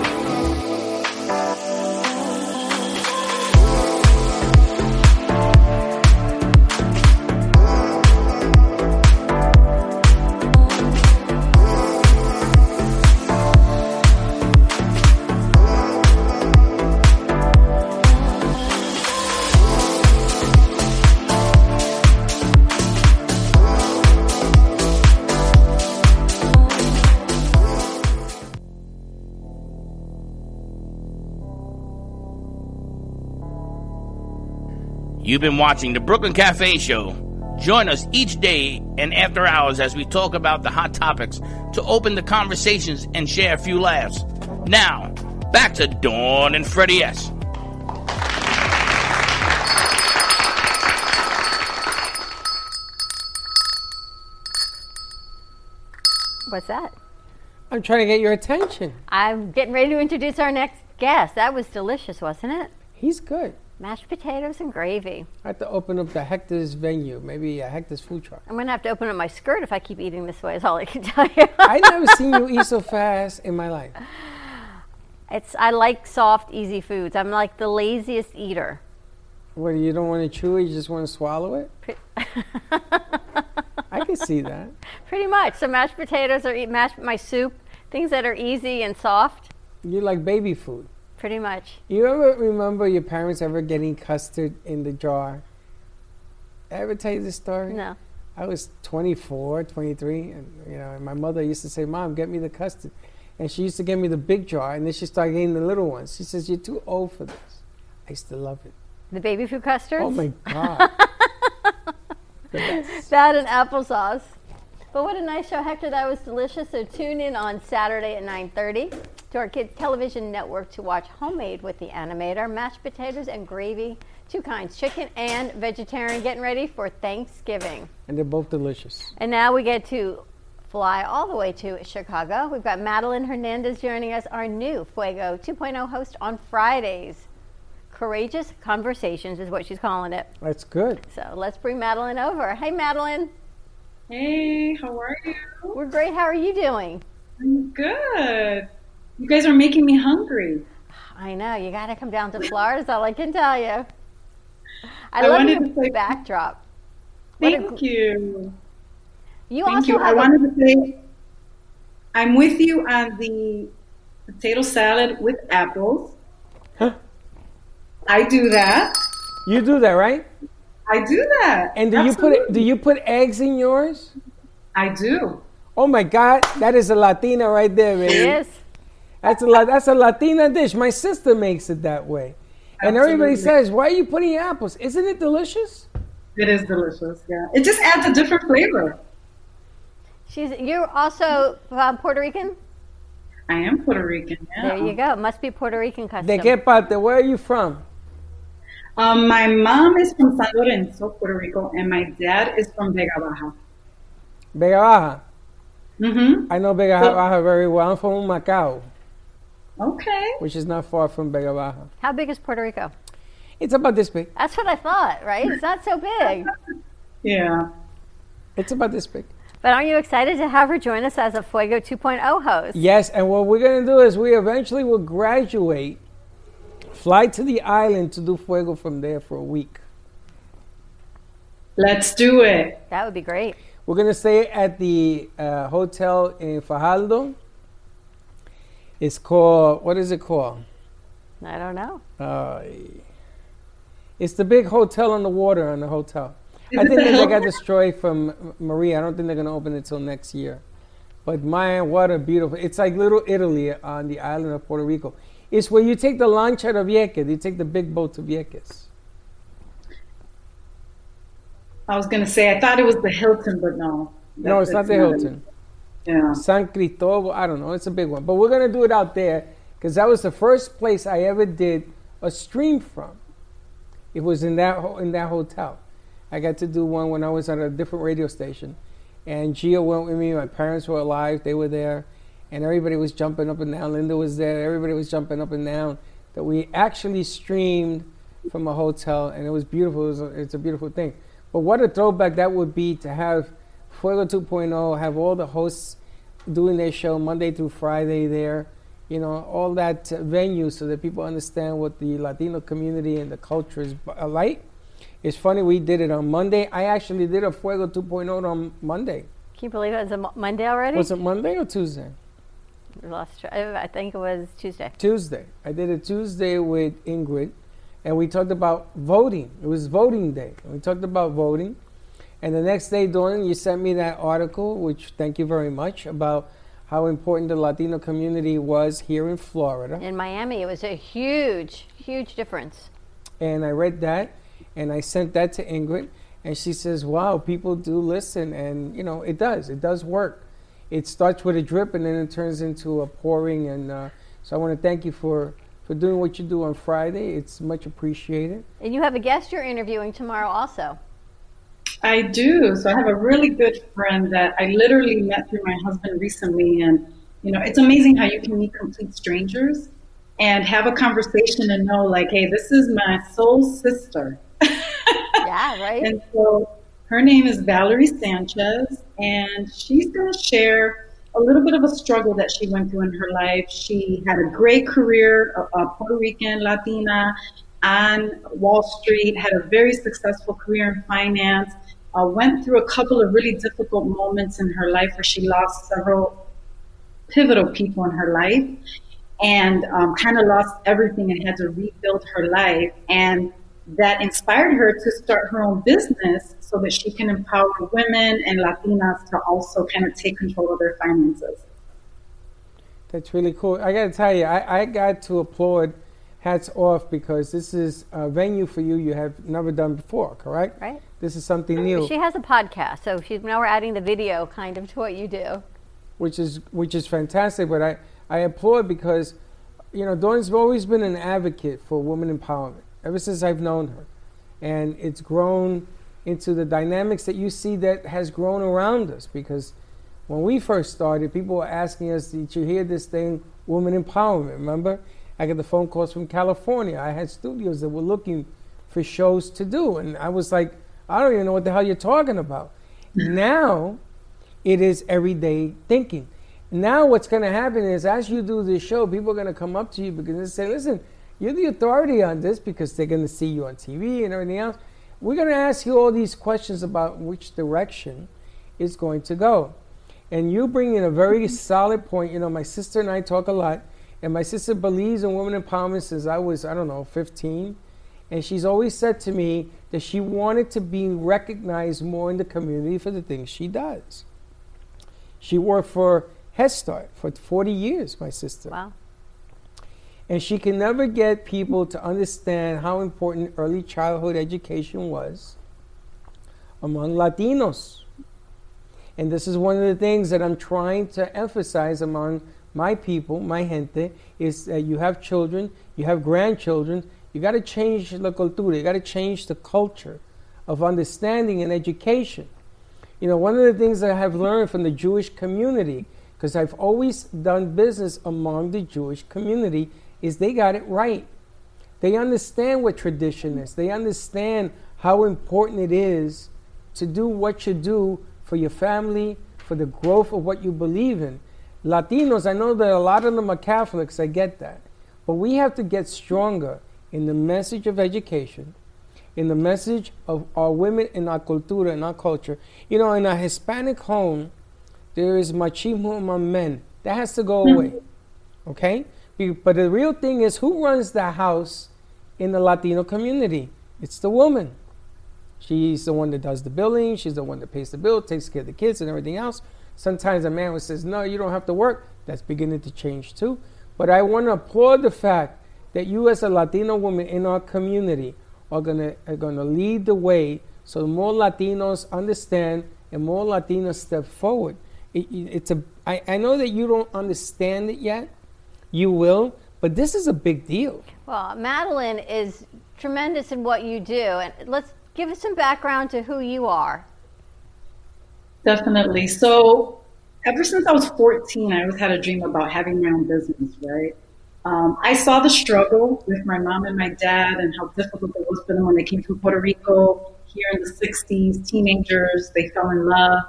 You've been watching The Brooklyn Cafe Show. Join us each day and after hours as we talk about the hot topics to open the conversations and share a few laughs. Now, back to Dawn and Freddie S. What's that? I'm trying to get your attention. I'm getting ready to introduce our next guest. That was delicious, wasn't it? He's good. Mashed potatoes and gravy. I have to open up the Hector's venue, maybe a Hector's food truck. I'm going to have to open up my skirt if I keep eating this way, is all I can tell you. I've never seen you eat so fast in my life. I like soft, easy foods. I'm like the laziest eater. What, you don't want to chew it, you just want to swallow it? I can see that. Pretty much. So mashed potatoes or my soup, things that are easy and soft. You like baby food. Pretty much. You ever remember your parents ever getting custard in the jar? I ever tell you this story? No. I was 24, 23, and my mother used to say, "Mom, get me the custard." And she used to give me the big jar, and then she started getting the little ones. She says, "You're too old for this." I used to love it. The baby food custard? Oh my God. That and applesauce. But what a nice show, Hector. That was delicious. So tune in on Saturday at 9:30. To our Kids Television Network to watch Homemade with the Animator, mashed potatoes and gravy, two kinds, chicken and vegetarian, getting ready for Thanksgiving. And they're both delicious. And now we get to fly all the way to Chicago. We've got Madeline Hernandez joining us, our new Fuego 2.0 host on Fridays. Courageous Conversations is what she's calling it. That's good. So let's bring Madeline over. Hey, Madeline. Hey, how are you? We're great. How are you doing? I'm good. You guys are making me hungry. I know. You got to come down to Florida. That's all I can tell you. I love your backdrop. Thank you. Thank you. I wanted to say I'm with you on the potato salad with apples. Huh? I do that. You do that, right? I do that. And do you put eggs in yours? I do. Oh my God, that is a Latina right there, baby. Yes. That's a Latina dish. My sister makes it that way. And everybody says, "Why are you putting apples? Isn't it delicious?" It is delicious, yeah. It just adds a different flavor. You're also Puerto Rican? I am Puerto Rican, yeah. There you go. Must be Puerto Rican custom. De qué parte? Where are you from? My mom is from San Lorenzo, Puerto Rico, and my dad is from Vega Baja. Vega Baja? Mm-hmm. I know Vega Baja very well. I'm from Macau. Okay. Which is not far from Vega Baja. How big is Puerto Rico? It's about this big. That's what I thought, right? It's not so big. Yeah. It's about this big. But aren't you excited to have her join us as a Fuego 2.0 host? Yes, and what we're going to do is we eventually will graduate, fly to the island to do Fuego from there for a week. Let's do it. That would be great. We're going to stay at the hotel in Fajardo. It's called, what is it called? I don't know. It's the big hotel on the water on the hotel. I think that they got destroyed from Maria. I don't think they're going to open it till next year. But man, what a beautiful, it's like Little Italy on the island of Puerto Rico. It's where you take the lancha to Vieques. You take the big boat to Vieques. I was going to say, I thought it was the Hilton, but no. No, it's not the Hilton. Yeah. San Cristobal, I don't know, it's a big one. But we're going to do it out there because that was the first place I ever did a stream from. It was in that hotel. I got to do one when I was at a different radio station. And Gia went with me. My parents were alive. They were there. And everybody was jumping up and down. Linda was there. Everybody was jumping up and down. That we actually streamed from a hotel. And it was beautiful. It's a beautiful thing. But what a throwback that would be to have Fuego 2.0, have all the hosts doing their show Monday through Friday there, all that venue so that people understand what the Latino community and the culture is like. It's funny, we did it on Monday. I actually did a Fuego 2.0 on Monday. Can you believe it was Monday already? Was it Monday or Tuesday? I think it was Tuesday. Tuesday. I did a Tuesday with Ingrid, and we talked about voting. It was voting day. We talked about voting. And the next day, Dawn, you sent me that article, which thank you very much, about how important the Latino community was here in Florida. In Miami, it was a huge, huge difference. And I read that, and I sent that to Ingrid, and she says, wow, people do listen, and, it does. It does work. It starts with a drip, and then it turns into a pouring, and so I want to thank you for doing what you do on Friday. It's much appreciated. And you have a guest you're interviewing tomorrow also. I do. So I have a really good friend that I literally met through my husband recently. And, you know, it's amazing how you can meet complete strangers and have a conversation and know, like, hey, this is my soul sister. Yeah, right. And so her name is Valerie Sanchez, and she's going to share a little bit of a struggle that she went through in her life. She had a great career, a Puerto Rican Latina on Wall Street, had a very successful career in finance, went through a couple of really difficult moments in her life where she lost several pivotal people in her life, and kind of lost everything and had to rebuild her life. And that inspired her to start her own business so that she can empower women and Latinas to also kind of take control of their finances. That's really cool. I got to tell you, I got to applaud, hats off, because this is a venue for you you have never done before, correct? Right. This is something new. She has a podcast, so she's, now we're adding the video kind of to what you do. Which is fantastic, but I applaud because, you know, Dawn's always been an advocate for women empowerment, ever since I've known her. And it's grown into the dynamics that you see that has grown around us, because when we first started, people were asking us, did you hear this thing, women empowerment, remember? I got the phone calls from California. I had studios that were looking for shows to do. And I was like, I don't even know what the hell you're talking about. Now, it is everyday thinking. Now what's going to happen is, as you do this show, people are going to come up to you because they say, listen, you're the authority on this, because they're going to see you on TV and everything else. We're going to ask you all these questions about which direction it's going to go. And you bring in a very solid point. You know, my sister and I talk a lot. And my sister believes in women empowerment since I was, I don't know, 15. And she's always said to me that she wanted to be recognized more in the community for the things she does. She worked for Head Start for 40 years, my sister. Wow. And she can never get people to understand how important early childhood education was among Latinos. And this is one of the things that I'm trying to emphasize among my people, my gente, is that you have children, you have grandchildren, you got to change la cultura, you got to change the culture of understanding and education. You know, one of the things that I have learned from the Jewish community, because I've always done business among the Jewish community, is they got it right. They understand what tradition is. They understand how important it is to do what you do for your family, for the growth of what you believe in. Latinos, I know that a lot of them are Catholics, I get that. But we have to get stronger in the message of education, in the message of our women and our cultura and our culture. You know, in a Hispanic home, there is machismo among men. That has to go away, okay? But the real thing is, who runs the house in the Latino community? It's the woman. She's the one that does the billing. She's the one that pays the bill, takes care of the kids and everything else. Sometimes a man says, no, you don't have to work. That's beginning to change too. But I want to applaud the fact that you as a Latino woman in our community are going to lead the way, so more Latinos understand and more Latinos step forward. I know that you don't understand it yet. You will, but this is a big deal. Well, Madeline is tremendous in what you do. And let's give us some background to who you are. Definitely. So ever since I was 14, I always had a dream about having my own business, right? I saw the struggle with my mom and my dad and how difficult it was for them when they came from Puerto Rico here in the 60s, teenagers, they fell in love.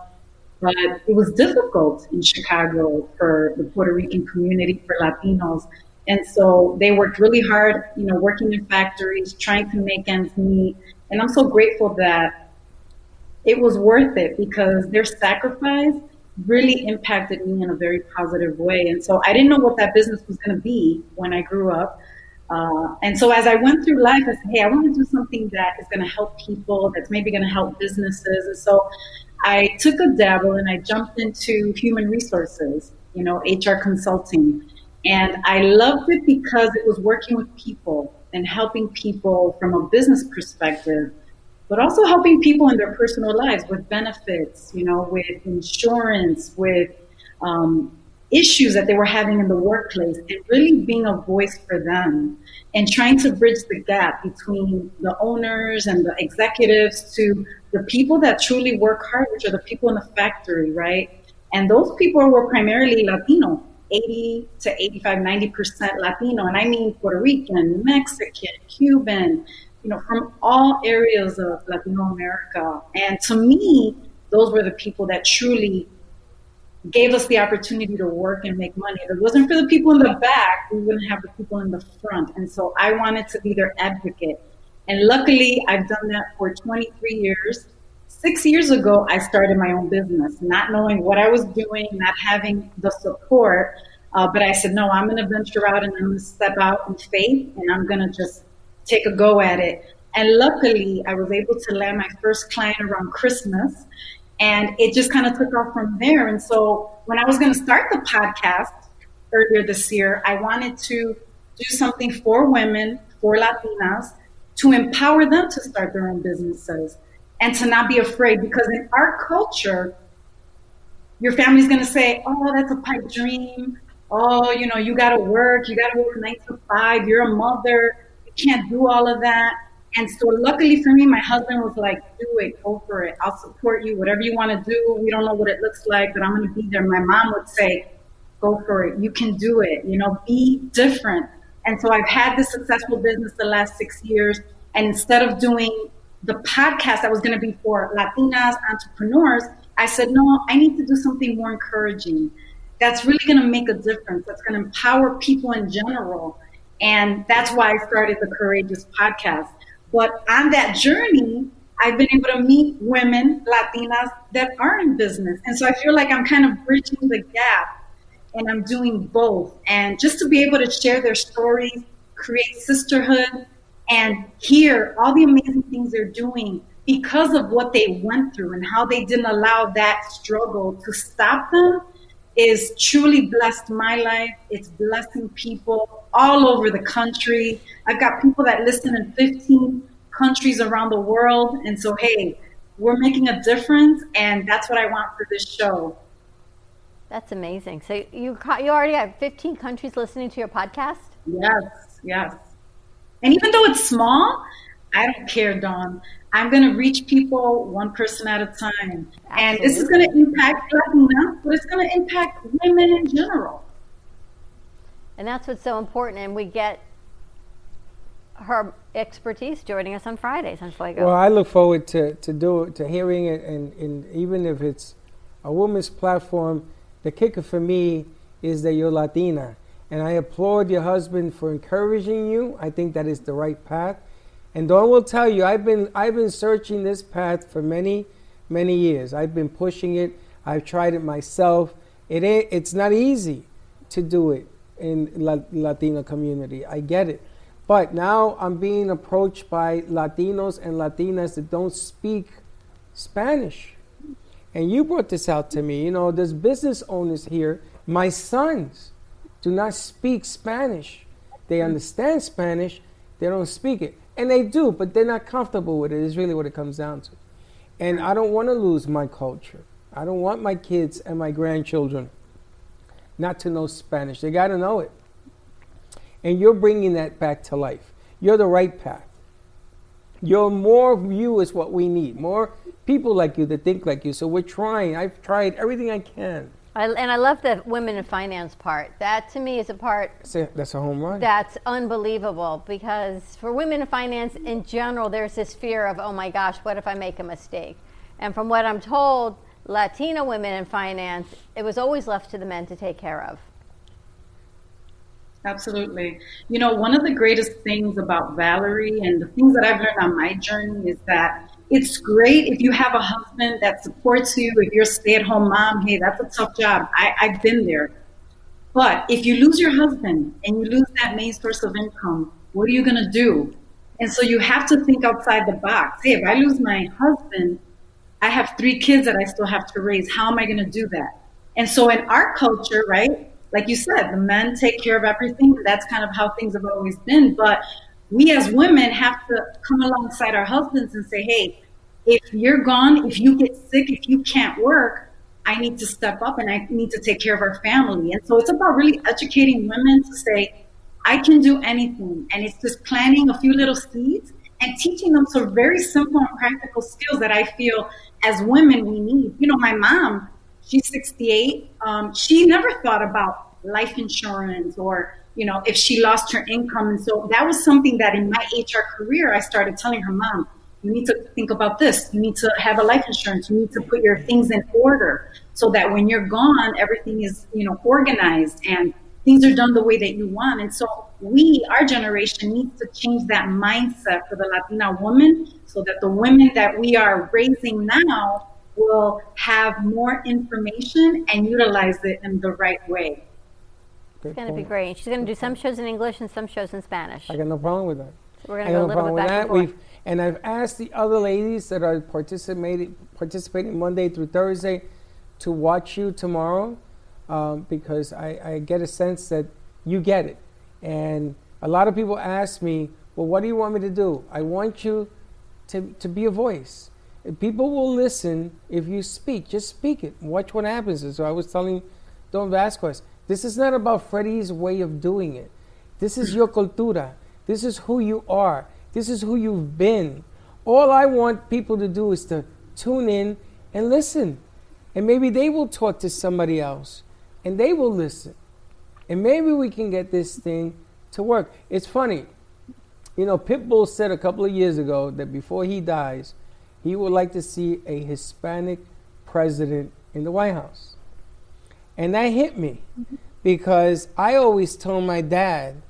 But it was difficult in Chicago for the Puerto Rican community, for Latinos. And so they worked really hard, you know, working in factories, trying to make ends meet. And I'm so grateful that it was worth it, because their sacrifice really impacted me in a very positive way. And so I didn't know what that business was going to be when I grew up. And so as I went through life, I said, hey, I want to do something that is going to help people, that's maybe going to help businesses. And so I took a dabble and I jumped into human resources, you know, HR consulting. And I loved it because it was working with people and helping people from a business perspective, but also helping people in their personal lives with benefits, you know, with insurance, with issues that they were having in the workplace, and really being a voice for them and trying to bridge the gap between the owners and the executives to the people that truly work hard, which are the people in the factory, right? And those people were primarily Latino, 80 to 85, 90% Latino. And I mean Puerto Rican, Mexican, Cuban, you know, from all areas of Latino America. And to me, those were the people that truly gave us the opportunity to work and make money. If it wasn't for the people in the back, we wouldn't have the people in the front. And so I wanted to be their advocate. And luckily, I've done that for 23 years. 6 years ago, I started my own business, not knowing what I was doing, not having the support. But I said, no, I'm going to venture out and I'm going to step out in faith and I'm going to just take a go at it. And luckily, I was able to land my first client around Christmas. And it just kind of took off from there. And so when I was going to start the podcast earlier this year, I wanted to do something for women, for Latinas, to empower them to start their own businesses and to not be afraid. Because in our culture, your family's going to say, oh, that's a pipe dream. Oh, you know, you got to work 9 to 5. You're a mother. You can't do all of that. And so luckily for me, my husband was like, do it, go for it. I'll support you, whatever you want to do. We don't know what it looks like, but I'm going to be there. My mom would say, go for it. You can do it, you know, be different. And so I've had this successful business the last 6 years. And instead of doing the podcast that was going to be for Latinas, entrepreneurs, I said, no, I need to do something more encouraging. That's really going to make a difference. That's going to empower people in general. And that's why I started the Courageous Podcast. But on that journey, I've been able to meet women, Latinas, that are in business. And so I feel like I'm kind of bridging the gap and I'm doing both. And just to be able to share their stories, create sisterhood, and hear all the amazing things they're doing because of what they went through and how they didn't allow that struggle to stop them is truly blessed my life. It's blessing people all over the country. I've got people that listen in 15 countries around the world. And so, hey, we're making a difference. And that's what I want for this show. That's amazing. So you already have 15 countries listening to your podcast? Yes, yes. And even though it's small, I don't care, Dawn. I'm going to reach people one person at a time. Absolutely. And this is going to impact Latinas, but it's going to impact women in general. And that's what's so important. And we get her expertise joining us on Fridays on Fuego. Well, I look forward to hearing it. And even if it's a woman's platform, the kicker for me is that you're Latina. And I applaud your husband for encouraging you. I think that is the right path. And Dawn will tell you, I've been searching this path for many, many years. I've been pushing it. I've tried it myself. It's not easy to do it in Latino community. I get it. But now I'm being approached by Latinos and Latinas that don't speak Spanish. And you brought this out to me. You know, there's business owners here. My sons do not speak Spanish. They understand Spanish. They don't speak it. And they do, but they're not comfortable with it, is really what it comes down to. And I don't want to lose my culture. I don't want my kids and my grandchildren not to know Spanish. They got to know it. And you're bringing that back to life. You're the right path. You're more of you is what we need. More people like you that think like you. So we're trying. I've tried everything I can. And I love the women in finance part. That to me is a part. That's a home run. That's unbelievable because for women in finance in general, there's this fear of, oh my gosh, what if I make a mistake? And from what I'm told, Latino women in finance, it was always left to the men to take care of. Absolutely. You know, one of the greatest things about Valerie and the things that I've learned on my journey is that it's great if you have a husband that supports you. If you're a stay-at-home mom, hey, that's a tough job. I've been there. But if you lose your husband and you lose that main source of income, what are you going to do? And so you have to think outside the box. Hey, if I lose my husband, I have 3 kids that I still have to raise. How am I going to do that? And so in our culture, right? Like you said, the men take care of everything. That's kind of how things have always been. But we as women have to come alongside our husbands and say, hey, if you're gone, if you get sick, if you can't work, I need to step up and I need to take care of our family. And so it's about really educating women to say, I can do anything. And it's just planting a few little seeds and teaching them some very simple and practical skills that I feel as women we need. You know, my mom, she's 68. She never thought about life insurance or, you know, if she lost her income. And so that was something that in my HR career, I started telling her, Mom, you need to think about this. You need to have a life insurance. You need to put your things in order so that when you're gone, everything is, you know, organized and things are done the way that you want. And so we, our generation, needs to change that mindset for the Latina woman so that the women that we are raising now will have more information and utilize it in the right way. It's going to be great. She's going to do some shows in English and some shows in Spanish. I got no problem with that. So we're going to go a little bit back and forth. And I've asked the other ladies that are participating Monday through Thursday to watch you tomorrow, because I get a sense that you get it. And a lot of people ask me, well, what do you want me to do? I want you to be a voice. People will listen if you speak. Just speak it. Watch what happens. And so I was telling Don Vasquez, this is not about Freddie's way of doing it. This is your cultura. This is who you are. This is who you've been. All I want people to do is to tune in and listen. And maybe they will talk to somebody else and they will listen. And maybe we can get this thing to work. It's funny. You know, Pitbull said a couple of years ago that before he dies, he would like to see a Hispanic president in the White House. And that hit me because I always told my dad,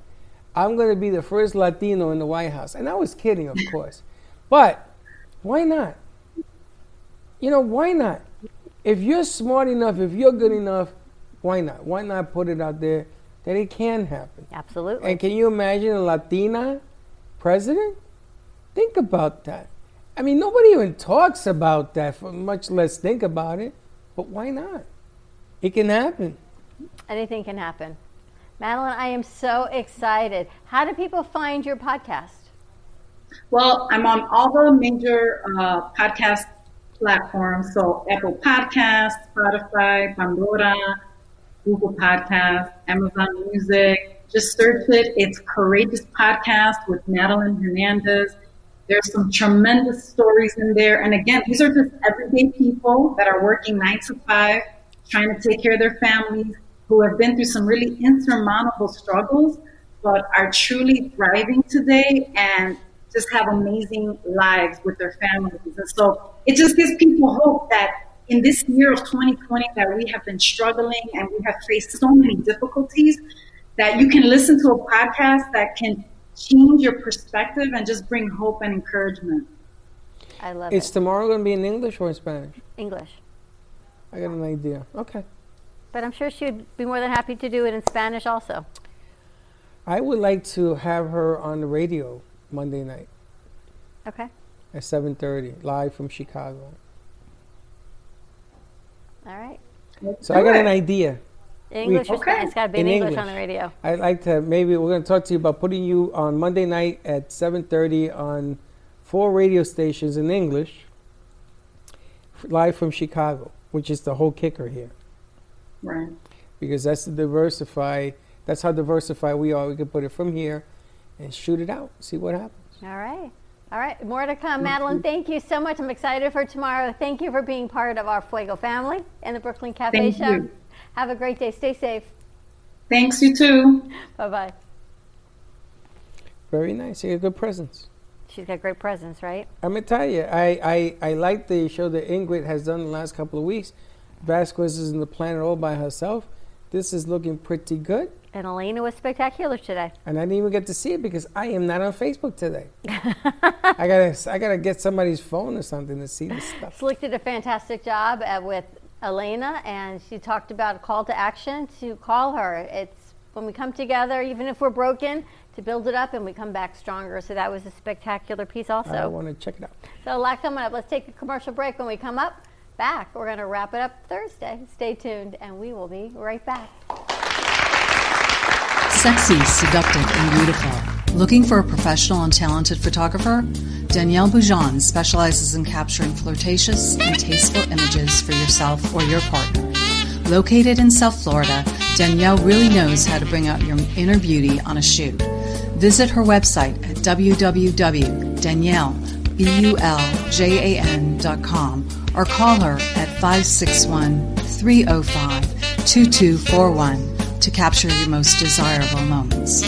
I'm going to be the first Latino in the White House. And I was kidding, of course. But why not? You know, why not? If you're smart enough, if you're good enough, why not? Why not put it out there that it can happen? Absolutely. And can you imagine a Latina president? Think about that. I mean, nobody even talks about that, much less think about it. But why not? It can happen. Anything can happen. Madeline, I am so excited. How do people find your podcast? Well, I'm on all the major podcast platforms. So Apple Podcasts, Spotify, Pandora, Google Podcasts, Amazon Music. Just search it. It's Courageous Podcast with Madeline Hernandez. There's some tremendous stories in there. And again, these are just everyday people that are working 9 to 5, trying to take care of their families, who have been through some really insurmountable struggles, but are truly thriving today and just have amazing lives with their families. And so it just gives people hope that in this year of 2020 that we have been struggling and we have faced so many difficulties, that you can listen to a podcast that can change your perspective and just bring hope and encouragement. I love it. Is tomorrow going to be in English or in Spanish? English. I got an idea. Okay. But I'm sure she'd be more than happy to do it in Spanish also. I would like to have her on the radio Monday night. Okay. At 7:30, live from Chicago. All right. So I got an idea. English or Spanish? It's got to be in English on the radio. I'd like to, maybe we're going to talk to you about putting you on Monday night at 7:30 on 4 radio stations in English, live from Chicago, which is the whole kicker here. Right. Because that's how diversified we are. We can put it from here and shoot it out, see what happens. All right. More to come. Madeline, thank you so much. I'm excited for tomorrow. Thank you for being part of our Fuego family and the Brooklyn Cafe Show. You. Have a great day. Stay safe. Thanks, you too. Bye-bye. Very nice. You got good presence. She's got great presence, right? I'm going to tell you, I like the show that Ingrid has done the last couple of weeks. Vasquez is in the planet all by herself. This is looking pretty good. And Elena was spectacular today. And I didn't even get to see it because I am not on Facebook today. I gotta get somebody's phone or something to see this stuff. Slick did a fantastic job with Elena, and she talked about a call to action to call her. It's when we come together, even if we're broken, to build it up and we come back stronger. So that was a spectacular piece also. I want to check it out. So a lot coming up. Let's take a commercial break. When we come up, we're going to wrap it up Thursday. Stay tuned, and we will be right back. Sexy, seductive, and beautiful. Looking for a professional and talented photographer? Danielle Boujon specializes in capturing flirtatious and tasteful images for yourself or your partner. Located in South Florida, Danielle really knows how to bring out your inner beauty on a shoot. Visit her website at www.daniellejan.com or call her at 561-305-2241 to capture your most desirable moments.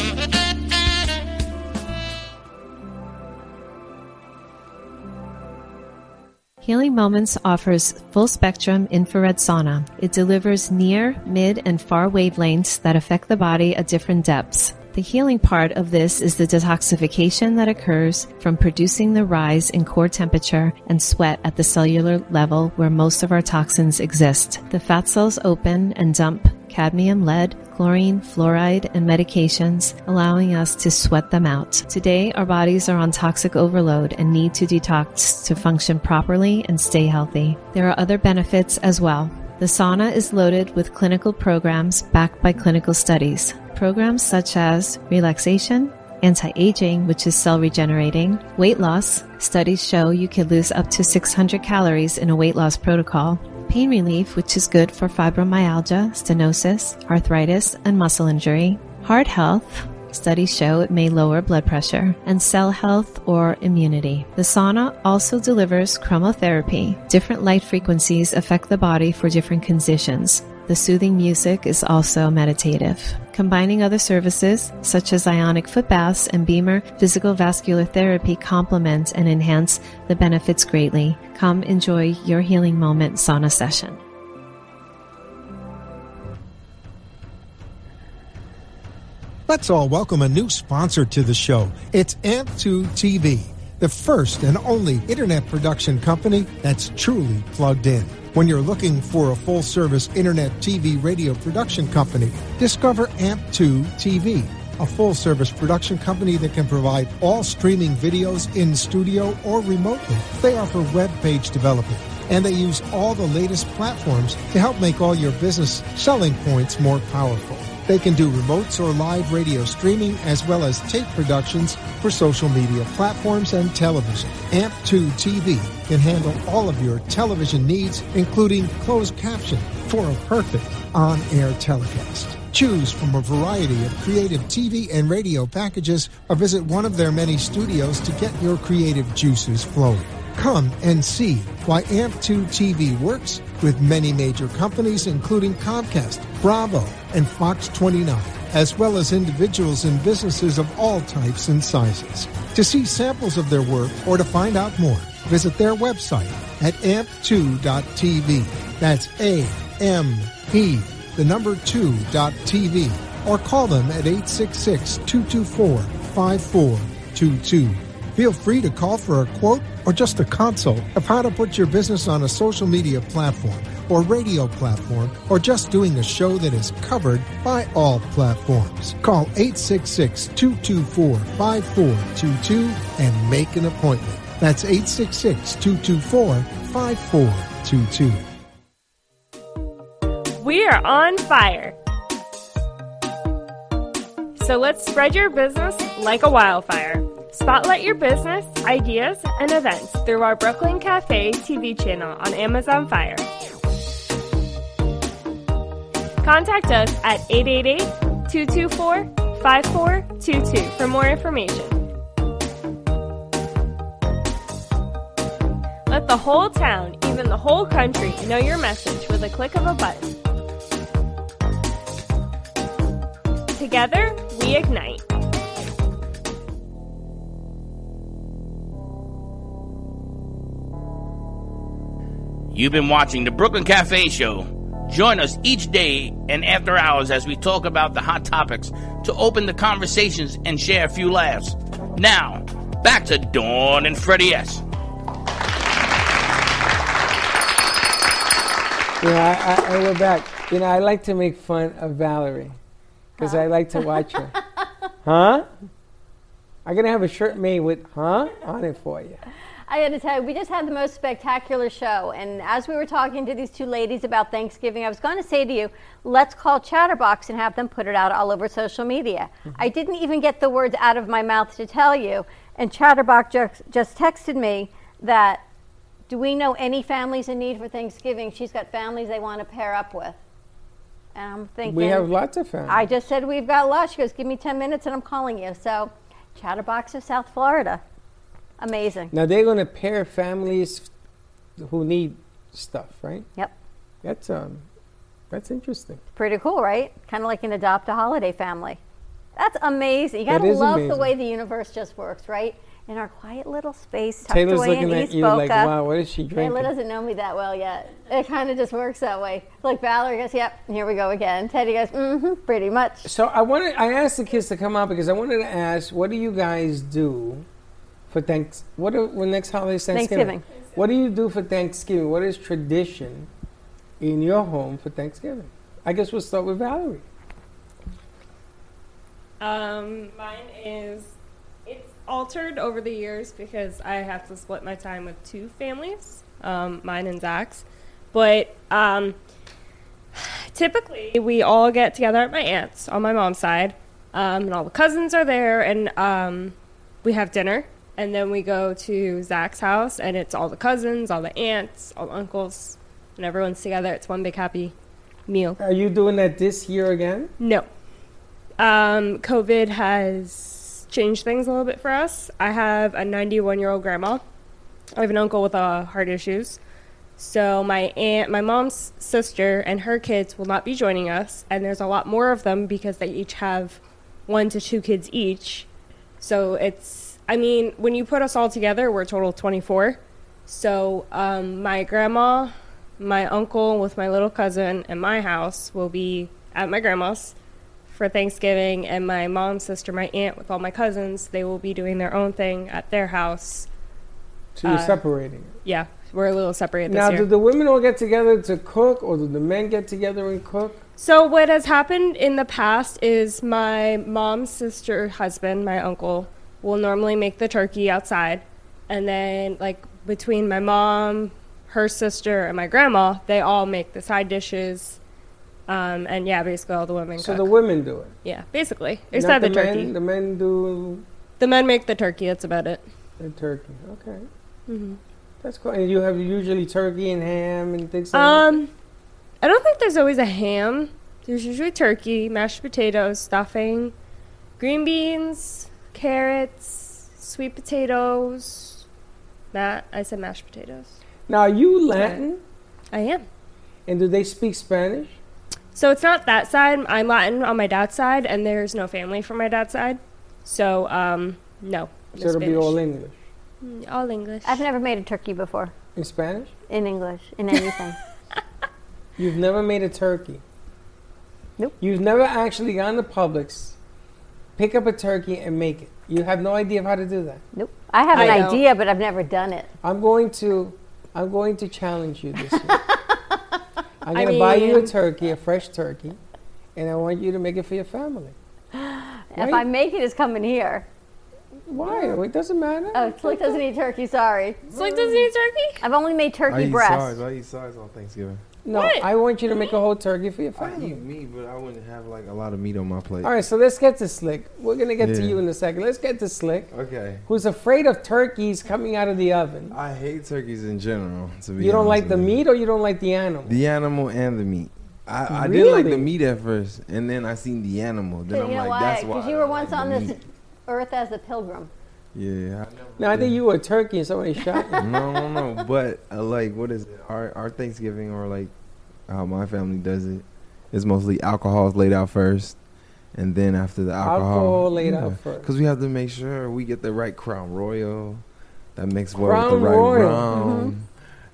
Healing Moments offers full-spectrum infrared sauna. It delivers near, mid, and far wavelengths that affect the body at different depths. The healing part of this is the detoxification that occurs from producing the rise in core temperature and sweat at the cellular level where most of our toxins exist. The fat cells open and dump cadmium, lead, chlorine, fluoride, and medications, allowing us to sweat them out. Today, our bodies are on toxic overload and need to detox to function properly and stay healthy. There are other benefits as well. The sauna is loaded with clinical programs backed by clinical studies. Programs such as relaxation, anti-aging, which is cell regenerating, weight loss. Studies show you can lose up to 600 calories in a weight loss protocol. Pain relief, which is good for fibromyalgia, stenosis, arthritis, and muscle injury. Heart health. Studies show it may lower blood pressure, and cell health or immunity. The sauna also delivers chromotherapy. Different light frequencies affect the body for different conditions. The soothing music is also meditative. Combining other services, such as ionic foot baths and Beamer physical vascular therapy, complement and enhance the benefits greatly. Come enjoy your Healing Moment sauna session. Let's all welcome a new sponsor to the show. It's Amp2TV, the first and only internet production company that's truly plugged in. When you're looking for a full-service internet TV radio production company, discover Amp2TV, a full-service production company that can provide all streaming videos in studio or remotely. They offer web page development, and they use all the latest platforms to help make all your business selling points more powerful. They can do remotes or live radio streaming, as well as tape productions for social media platforms and television. Amp2TV can handle all of your television needs, including closed caption for a perfect on-air telecast. Choose from a variety of creative TV and radio packages or visit one of their many studios to get your creative juices flowing. Come and see why Amp2TV works with many major companies, including Comcast, Bravo, and Fox 29, as well as individuals and businesses of all types and sizes. To see samples of their work or to find out more, visit their website at amp2.tv. That's AMP2.tv, or call them at 866-224-5422. Feel free to call for a quote or just a consult of how to put your business on a social media platform or radio platform, or just doing a show that is covered by all platforms. Call 866-224-5422 and make an appointment. That's 866-224-5422. We are on fire. So let's spread your business like a wildfire. Spotlight your business, ideas, and events through our Brooklyn Cafe TV channel on Amazon Fire. Contact us at 888-224-5422 for more information. Let the whole town, even the whole country, know your message with a click of a button. Together, we ignite. You've been watching The Brooklyn Cafe Show. Join us each day and after hours as we talk about the hot topics to open the conversations and share a few laughs. Now, back to Dawn and Freddie S. We're back. You know, I like to make fun of Valerie because I like to watch her. Huh? I'm going to have a shirt made with huh on it for you. I got to tell you, we just had the most spectacular show. And as we were talking to these two ladies about Thanksgiving, I was going to say to you, let's call Chatterbox and have them put it out all over social media. Mm-hmm. I didn't even get the words out of my mouth to tell you. And Chatterbox just texted me that, do we know any families in need for Thanksgiving? She's got families they want to pair up with. And I'm thinking, we have lots of families. I just said, we've got lots. She goes, give me 10 minutes and I'm calling you. So Chatterbox of South Florida. Amazing. Now they're going to pair families who need stuff, right? Yep. That's interesting. Pretty cool, right? Kind of like an adopt a holiday family. That's amazing. You gotta love amazing. The way the universe just works, right? In our quiet little space, tucked Taylor's away looking in at East you Boca. Like, wow, what is she drinking? Taylor doesn't know me that well yet. It kind of just works that way. Like Valerie goes, yep, here we go again. Teddy goes, mm-hmm, pretty much. So I asked the kids to come out because I wanted to ask, what do you guys do for Thanksgiving? What next holiday is Thanksgiving? What do you do for Thanksgiving? What is tradition in your home for Thanksgiving? I guess we'll start with Valerie. Mine is, it's altered over the years because I have to split my time with two families, mine and Zach's. But typically we all get together at my aunt's on my mom's side, and all the cousins are there, and we have dinner. And then we go to Zach's house, and it's all the cousins, all the aunts, all the uncles, and everyone's together. It's one big happy meal. Are you doing that this year again? No. COVID has changed things a little bit for us. I have a 91-year-old grandma. I have an uncle with heart issues. So my aunt, my mom's sister, and her kids will not be joining us. And there's a lot more of them because they each have 1 to 2 kids each. So it's, I mean, when you put us all together, we're a total of 24. So my grandma, my uncle with my little cousin, and my house will be at my grandma's for Thanksgiving, and my mom's sister, my aunt, with all my cousins, they will be doing their own thing at their house. So you're separating. Yeah, we're a little separated this year. Now, do the women all get together to cook, or do the men get together and cook? So what has happened in the past is my mom's sister, husband, my uncle, will normally make the turkey outside, and then, like, between my mom, her sister, and my grandma, they all make the side dishes. And yeah, basically all the women cook. So the women do it. Yeah, basically. Except the turkey. The men do... The men make the turkey. That's about it. The turkey. Okay. Mm-hmm. That's cool. And you have usually turkey and ham and things like that? I don't think there's always a ham. There's usually turkey, mashed potatoes, stuffing, green beans, carrots, sweet potatoes. I said mashed potatoes. Now, are you Latin? I am. And do they speak Spanish? So it's not that side. I'm Latin on my dad's side, and there's no family from my dad's side. So, So it'll be all English? All English. I've never made a turkey before. In Spanish? In English. In anything. You've never made a turkey? Nope. You've never actually gone to Publix, pick up a turkey, and make it? You have no idea of how to do that? Nope. I have an idea, but I've never done it. I'm going to challenge you this week. I'm going to buy you a turkey, a fresh turkey, and I want you to make it for your family. If I make it, it's coming here. Why? It doesn't matter. Oh, Slick doesn't eat turkey, sorry. Slick doesn't eat turkey? I've only made turkey breast. I eat sides on Thanksgiving. No, what? I want you to make a whole turkey for your family. I eat meat, but I wouldn't have like a lot of meat on my plate. All right, so let's get to Slick. We're going to get to you in a second. Let's get to Slick. Okay. Who's afraid of turkeys coming out of the oven. I hate turkeys in general, to be honest. You don't like the meat or you don't like the animal? The animal and the meat. I didn't like the meat at first, and then I seen the animal. Then I'm like, why? That's why. Because you were once on this earth as a pilgrim. Yeah. No, I think you were a turkey and somebody shot you. No. But, like, what is it? Our Thanksgiving, or, like, how my family does it, is mostly alcohol is laid out first. And then after the alcohol. Alcohol laid out first. Because we have to make sure we get the right Crown Royal. That mixed well with the right rum. Mm-hmm.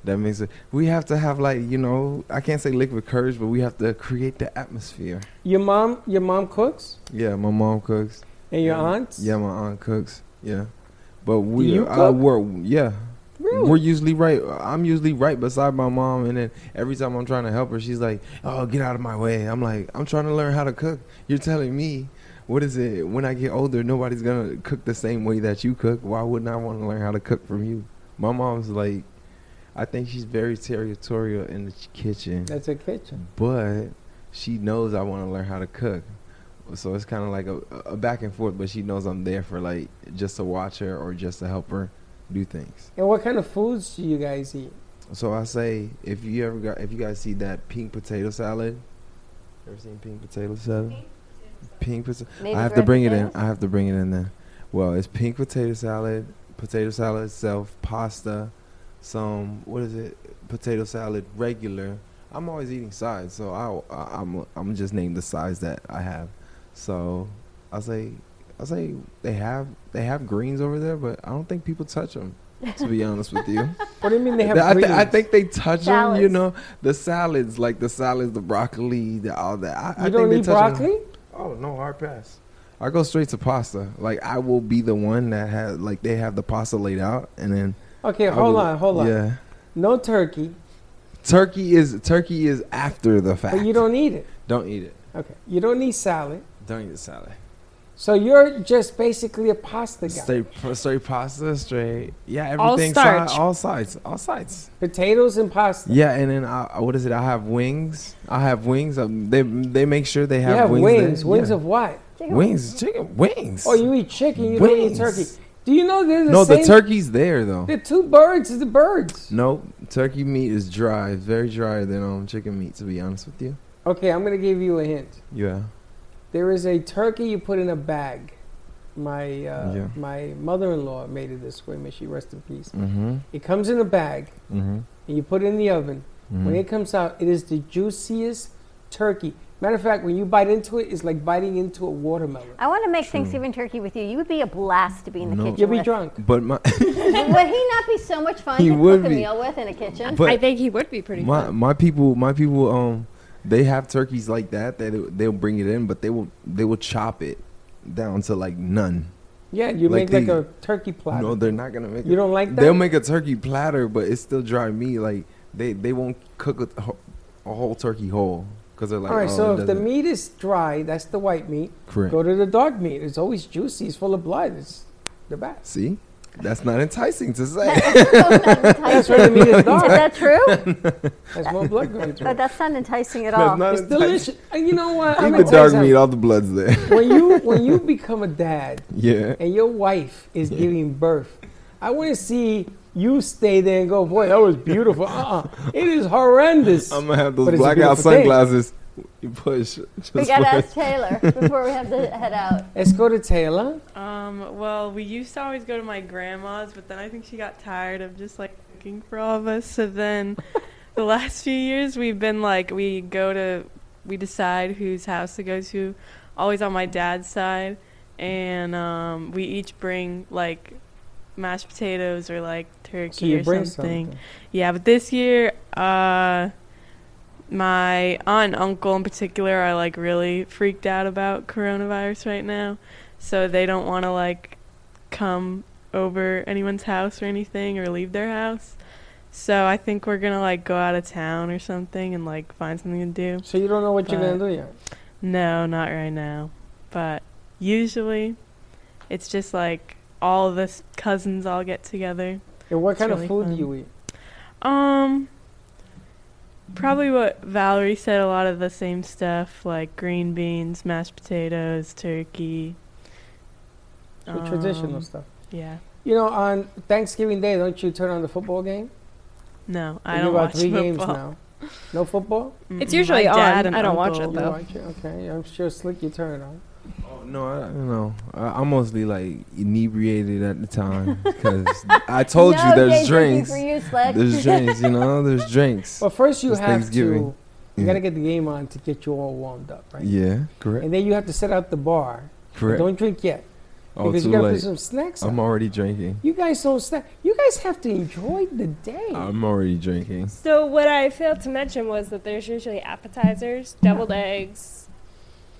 That makes it. We have to have, like, you know, I can't say liquid courage, but we have to create the atmosphere. Your mom cooks? Yeah, my mom cooks. And your aunts? Yeah, my aunt cooks. Yeah, but we're usually right. I'm usually right beside my mom, and then every time I'm trying to help her, she's like, "Oh, get out of my way." I'm like, "I'm trying to learn how to cook. You're telling me, what is it? When I get older, nobody's gonna cook the same way that you cook. Why wouldn't I want to learn how to cook from you?" My mom's like, I think she's very territorial in the kitchen. That's a kitchen, but she knows I want to learn how to cook. So it's kind of like a back and forth, but she knows I'm there for, like, just to watch her or just to help her do things. And what kind of foods do you guys eat? So I say, if you guys see that pink potato salad, ever seen pink potato salad? Pink potato. I have to bring it in. I have to bring it in there. Well, it's pink potato salad itself, pasta, some, what is it? Potato salad, regular. I'm always eating sides, so I'm just name the size that I have. So I say they have greens over there, but I don't think people touch them. To be honest with you. What do you mean they have greens? I think they touch them. You know, the salads, the broccoli, all that. I don't think they touch broccoli. Them. Oh no, hard pass. I go straight to pasta. Like, I will be the one that has, like, they have the pasta laid out, and then. Okay, hold on. Yeah. No turkey. Turkey is after the fact. But you don't eat it. Don't eat it. Okay. You don't eat salad. Don't eat the salad. So you're just basically a pasta guy. Straight pasta, straight. Yeah, everything. All sides. Potatoes and pasta. Yeah, and then I have wings. They make sure they have wings. You have wings. Wings of what? Chicken. Wings. Chicken wings. Oh, you eat chicken. You don't eat turkey. Do you know there's the turkey's there though. The two birds is the birds. No, turkey meat is dry. It's very drier than chicken meat. To be honest with you. Okay, I'm gonna give you a hint. Yeah. There is a turkey you put in a bag. My mother-in-law made it this way. May she rest in peace. Mm-hmm. It comes in a bag, mm-hmm. and you put it in the oven. Mm-hmm. When it comes out, it is the juiciest turkey. Matter of fact, when you bite into it, it's like biting into a watermelon. I want to make Thanksgiving turkey with you. You would be a blast to be in the kitchen. You'd be drunk. But would he not be so much fun to cook a meal with in a kitchen? I think he would be pretty fun. My people. They have turkeys like that. They'll bring it in, but they will chop it down to like none. Yeah, you like make like a turkey platter. No, they're not gonna make. You don't like that. They'll make a turkey platter, but it's still dry meat. Like they won't cook a whole turkey whole because they're like. All right, so if the meat is dry, that's the white meat. Correct. Go to the dog meat. It's always juicy. It's full of blood. It's the best. See. That's not enticing to say. That's where the meat is dark. Is that true? That's more blood going through. That's not enticing at all. It's delicious. And you know what? Eat the dark meat, all the blood's there. When you become a dad, yeah, and your wife is giving birth, I want to see you stay there and go, boy, that was beautiful. It is horrendous. I'm gonna have those blackout sunglasses. You push. We gotta ask Taylor before we have to head out. Let's go to Taylor. Well, we used to always go to my grandma's, but then I think she got tired of just like cooking for all of us. So then, the last few years we've been like we decide whose house to go to, always on my dad's side, and we each bring like mashed potatoes or like turkey or something. Yeah, but this year, my aunt and uncle in particular are like really freaked out about coronavirus right now, so they don't want to like come over anyone's house or anything or leave their house. So I think we're gonna like go out of town or something and like find something to do. So you don't know what you're gonna do yet? No, not right now. But usually, it's just like all the cousins all get together. And what kind of food do you eat? Probably what Valerie said, a lot of the same stuff, like green beans, mashed potatoes, turkey. The traditional stuff. Yeah. You know, on Thanksgiving Day, don't you turn on the football game? No, I don't watch football. You got 3 games now. No football? Mm-mm. It's usually on. I don't watch it, though. You watch it? Okay, I'm sure Slick, you turn it on. Oh, no, I don't know. I'm mostly like inebriated at the time because I told you there's drinks. You, there's drinks, you know, there's drinks. Well, first you have to, you got to get the game on to get you all warmed up, right? Yeah, correct. And then you have to set out the bar. Correct. Don't drink yet. Because you got to put some snacks on. I'm already drinking. You guys don't snack. You guys have to enjoy the day. I'm already drinking. So what I failed to mention was that there's usually appetizers, deviled eggs.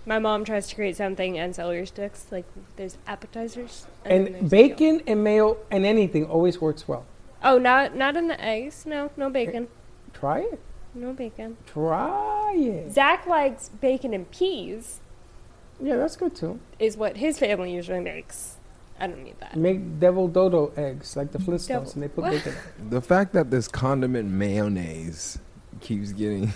My mom tries to create something and celery sticks. Like, there's appetizers. And bacon deal. And mayo and anything always works well. Oh, not in the eggs. No bacon. Try it. No bacon. Try it. Zach likes bacon and peas. Yeah, that's good, too. Is what his family usually makes. I don't need that. Make devil dodo eggs, like the Flintstones, and they put bacon in. The fact that there's condiment mayonnaise keeps getting...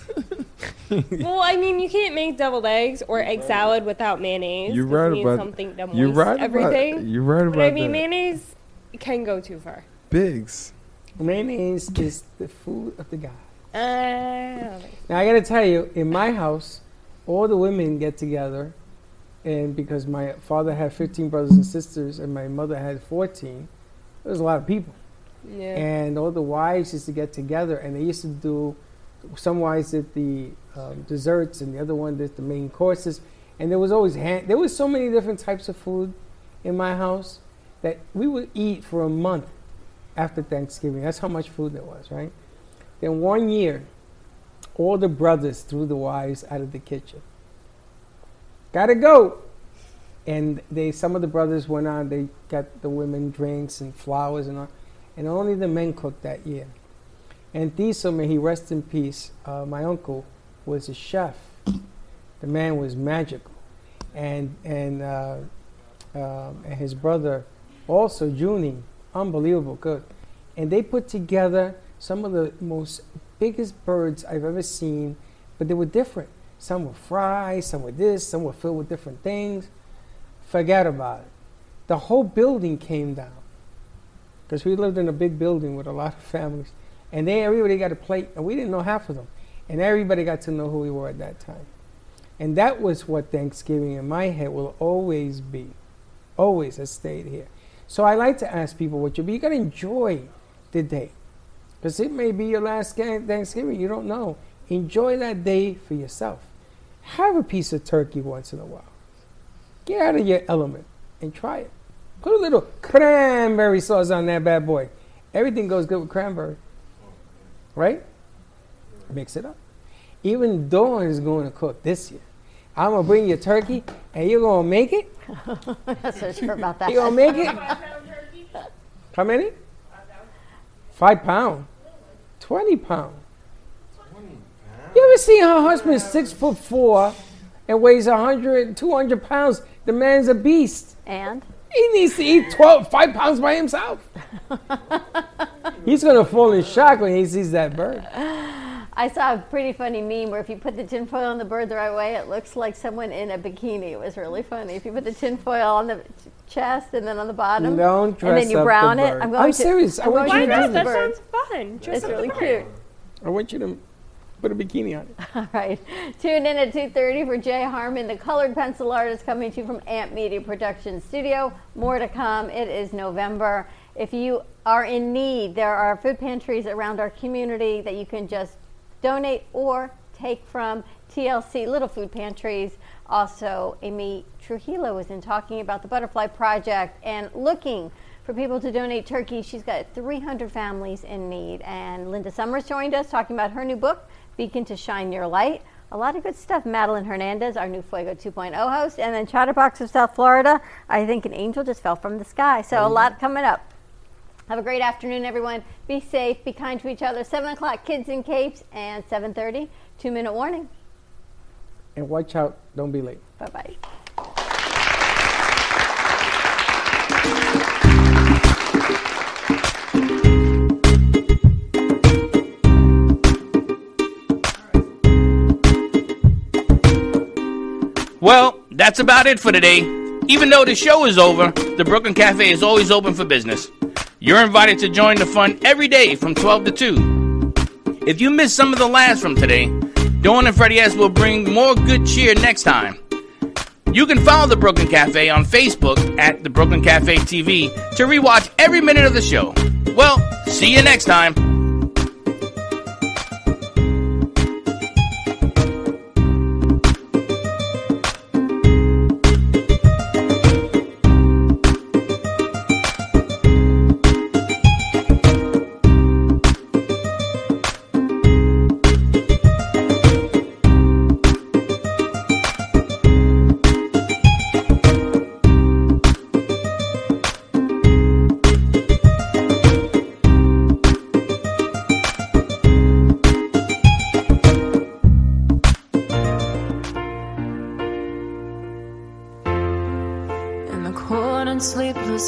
Well, I mean, you can't make deviled eggs or egg salad without mayonnaise. You're right about something that moists everything. You're right about that. But I mean, mayonnaise can go too far. Biggs. Mayonnaise is the food of the gods. Now I gotta tell you, in my house, all the women get together And because my father had 15 brothers and sisters and my mother had 14, there was a lot of people. Yeah. And all the wives used to get together, and they used to do, some wives did the desserts and the other one did the main courses. And there was always, there was so many different types of food in my house that we would eat for a month after Thanksgiving. That's how much food there was, right? Then one year, all the brothers threw the wives out of the kitchen. Gotta go. And some of the brothers went on, they got the women drinks and flowers and all. And only the men cooked that year. And Tiso, may he rest in peace, my uncle was a chef. The man was magical. And his brother, also Junie, unbelievable good. And they put together some of the most biggest birds I've ever seen, but they were different. Some were fried, some were this, some were filled with different things. Forget about it. The whole building came down. Because we lived in a big building with a lot of families. And everybody got a plate, and we didn't know half of them. And everybody got to know who we were at that time. And that was what Thanksgiving in my head will always be. Always has stayed here. So I like to ask people what you got to enjoy the day. Because it may be your last Thanksgiving, you don't know. Enjoy that day for yourself. Have a piece of turkey once in a while. Get out of your element and try it. Put a little cranberry sauce on that bad boy. Everything goes good with cranberry. Right? Mix it up. Even Dawn is going to cook this year. I'm going to bring you turkey, and you're going to make it. I'm not so sure about that. You're going to make it. 5 pound turkey. How many? 5 pound. 20 pound. You ever see her husband 6'4" and weighs 100, 200 pounds? The man's a beast. And? He needs to eat 5 pounds by himself. He's going to fall in shock when he sees that bird. I saw a pretty funny meme where if you put the tinfoil on the bird the right way, it looks like someone in a bikini. It was really funny. If you put the tinfoil on the chest and then on the bottom, don't dress and then you brown up the bird. I'm serious. I want you to dress the bird. That sounds fun. It's really cute. I want you to put a bikini on it. All right. Tune in at 2:30 for Jay Harmon, the colored pencil artist, coming to you from Amp Media Production Studio. More to come. It is November. If you are in need, there are food pantries around our community that you can just donate or take from. TLC Little Food Pantries. Also, Amy Trujillo has been talking about the Butterfly Project and looking for people to donate turkey. She's got 300 families in need. And Linda Summers joined us talking about her new book, Beacon to Shine Your Light. A lot of good stuff. Madeline Hernandez, our new Fuego 2.0 host, and then Chatterbox of South Florida. I think an angel just fell from the sky. So a lot coming up. Have a great afternoon, everyone. Be safe. Be kind to each other. 7 o'clock, Kids in Capes, and 7:30, 2-minute warning. And watch out. Don't be late. Bye-bye. Well, that's about it for today. Even though the show is over, the Brooklyn Cafe is always open for business. You're invited to join the fun every day from 12 to 2. If you missed some of the laughs from today, Dawn and Freddie S. will bring more good cheer next time. You can follow The Brooklyn Cafe on Facebook at The Brooklyn Cafe TV to rewatch every minute of the show. Well, see you next time.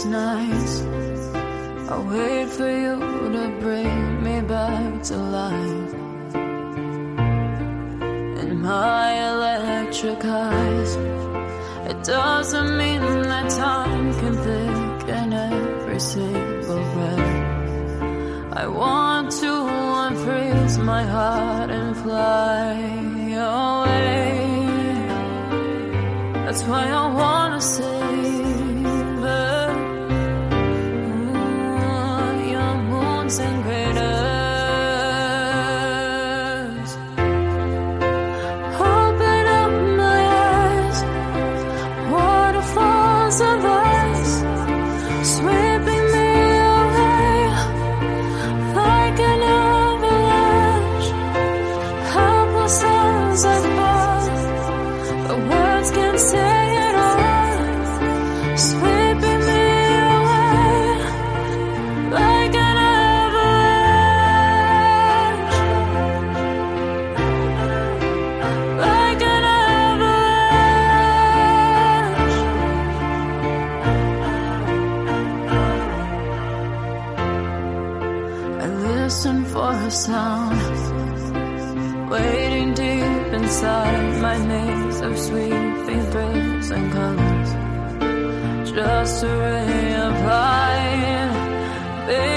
Nights, I wait for you to bring me back to life. In my electric eyes, it doesn't mean that time can thicken every single breath. I want to unfreeze my heart and fly away. That's why I wanna savor your moons and craters. Open up my eyes, waterfalls of ice sweeping me away like an avalanche. Helpless sounds I fall, but words can't say it all. Sweeping me away like an avalanche, like an avalanche. I listen for her sound, waiting deep inside my maze of sweeping threads and colors. Just a ray of light.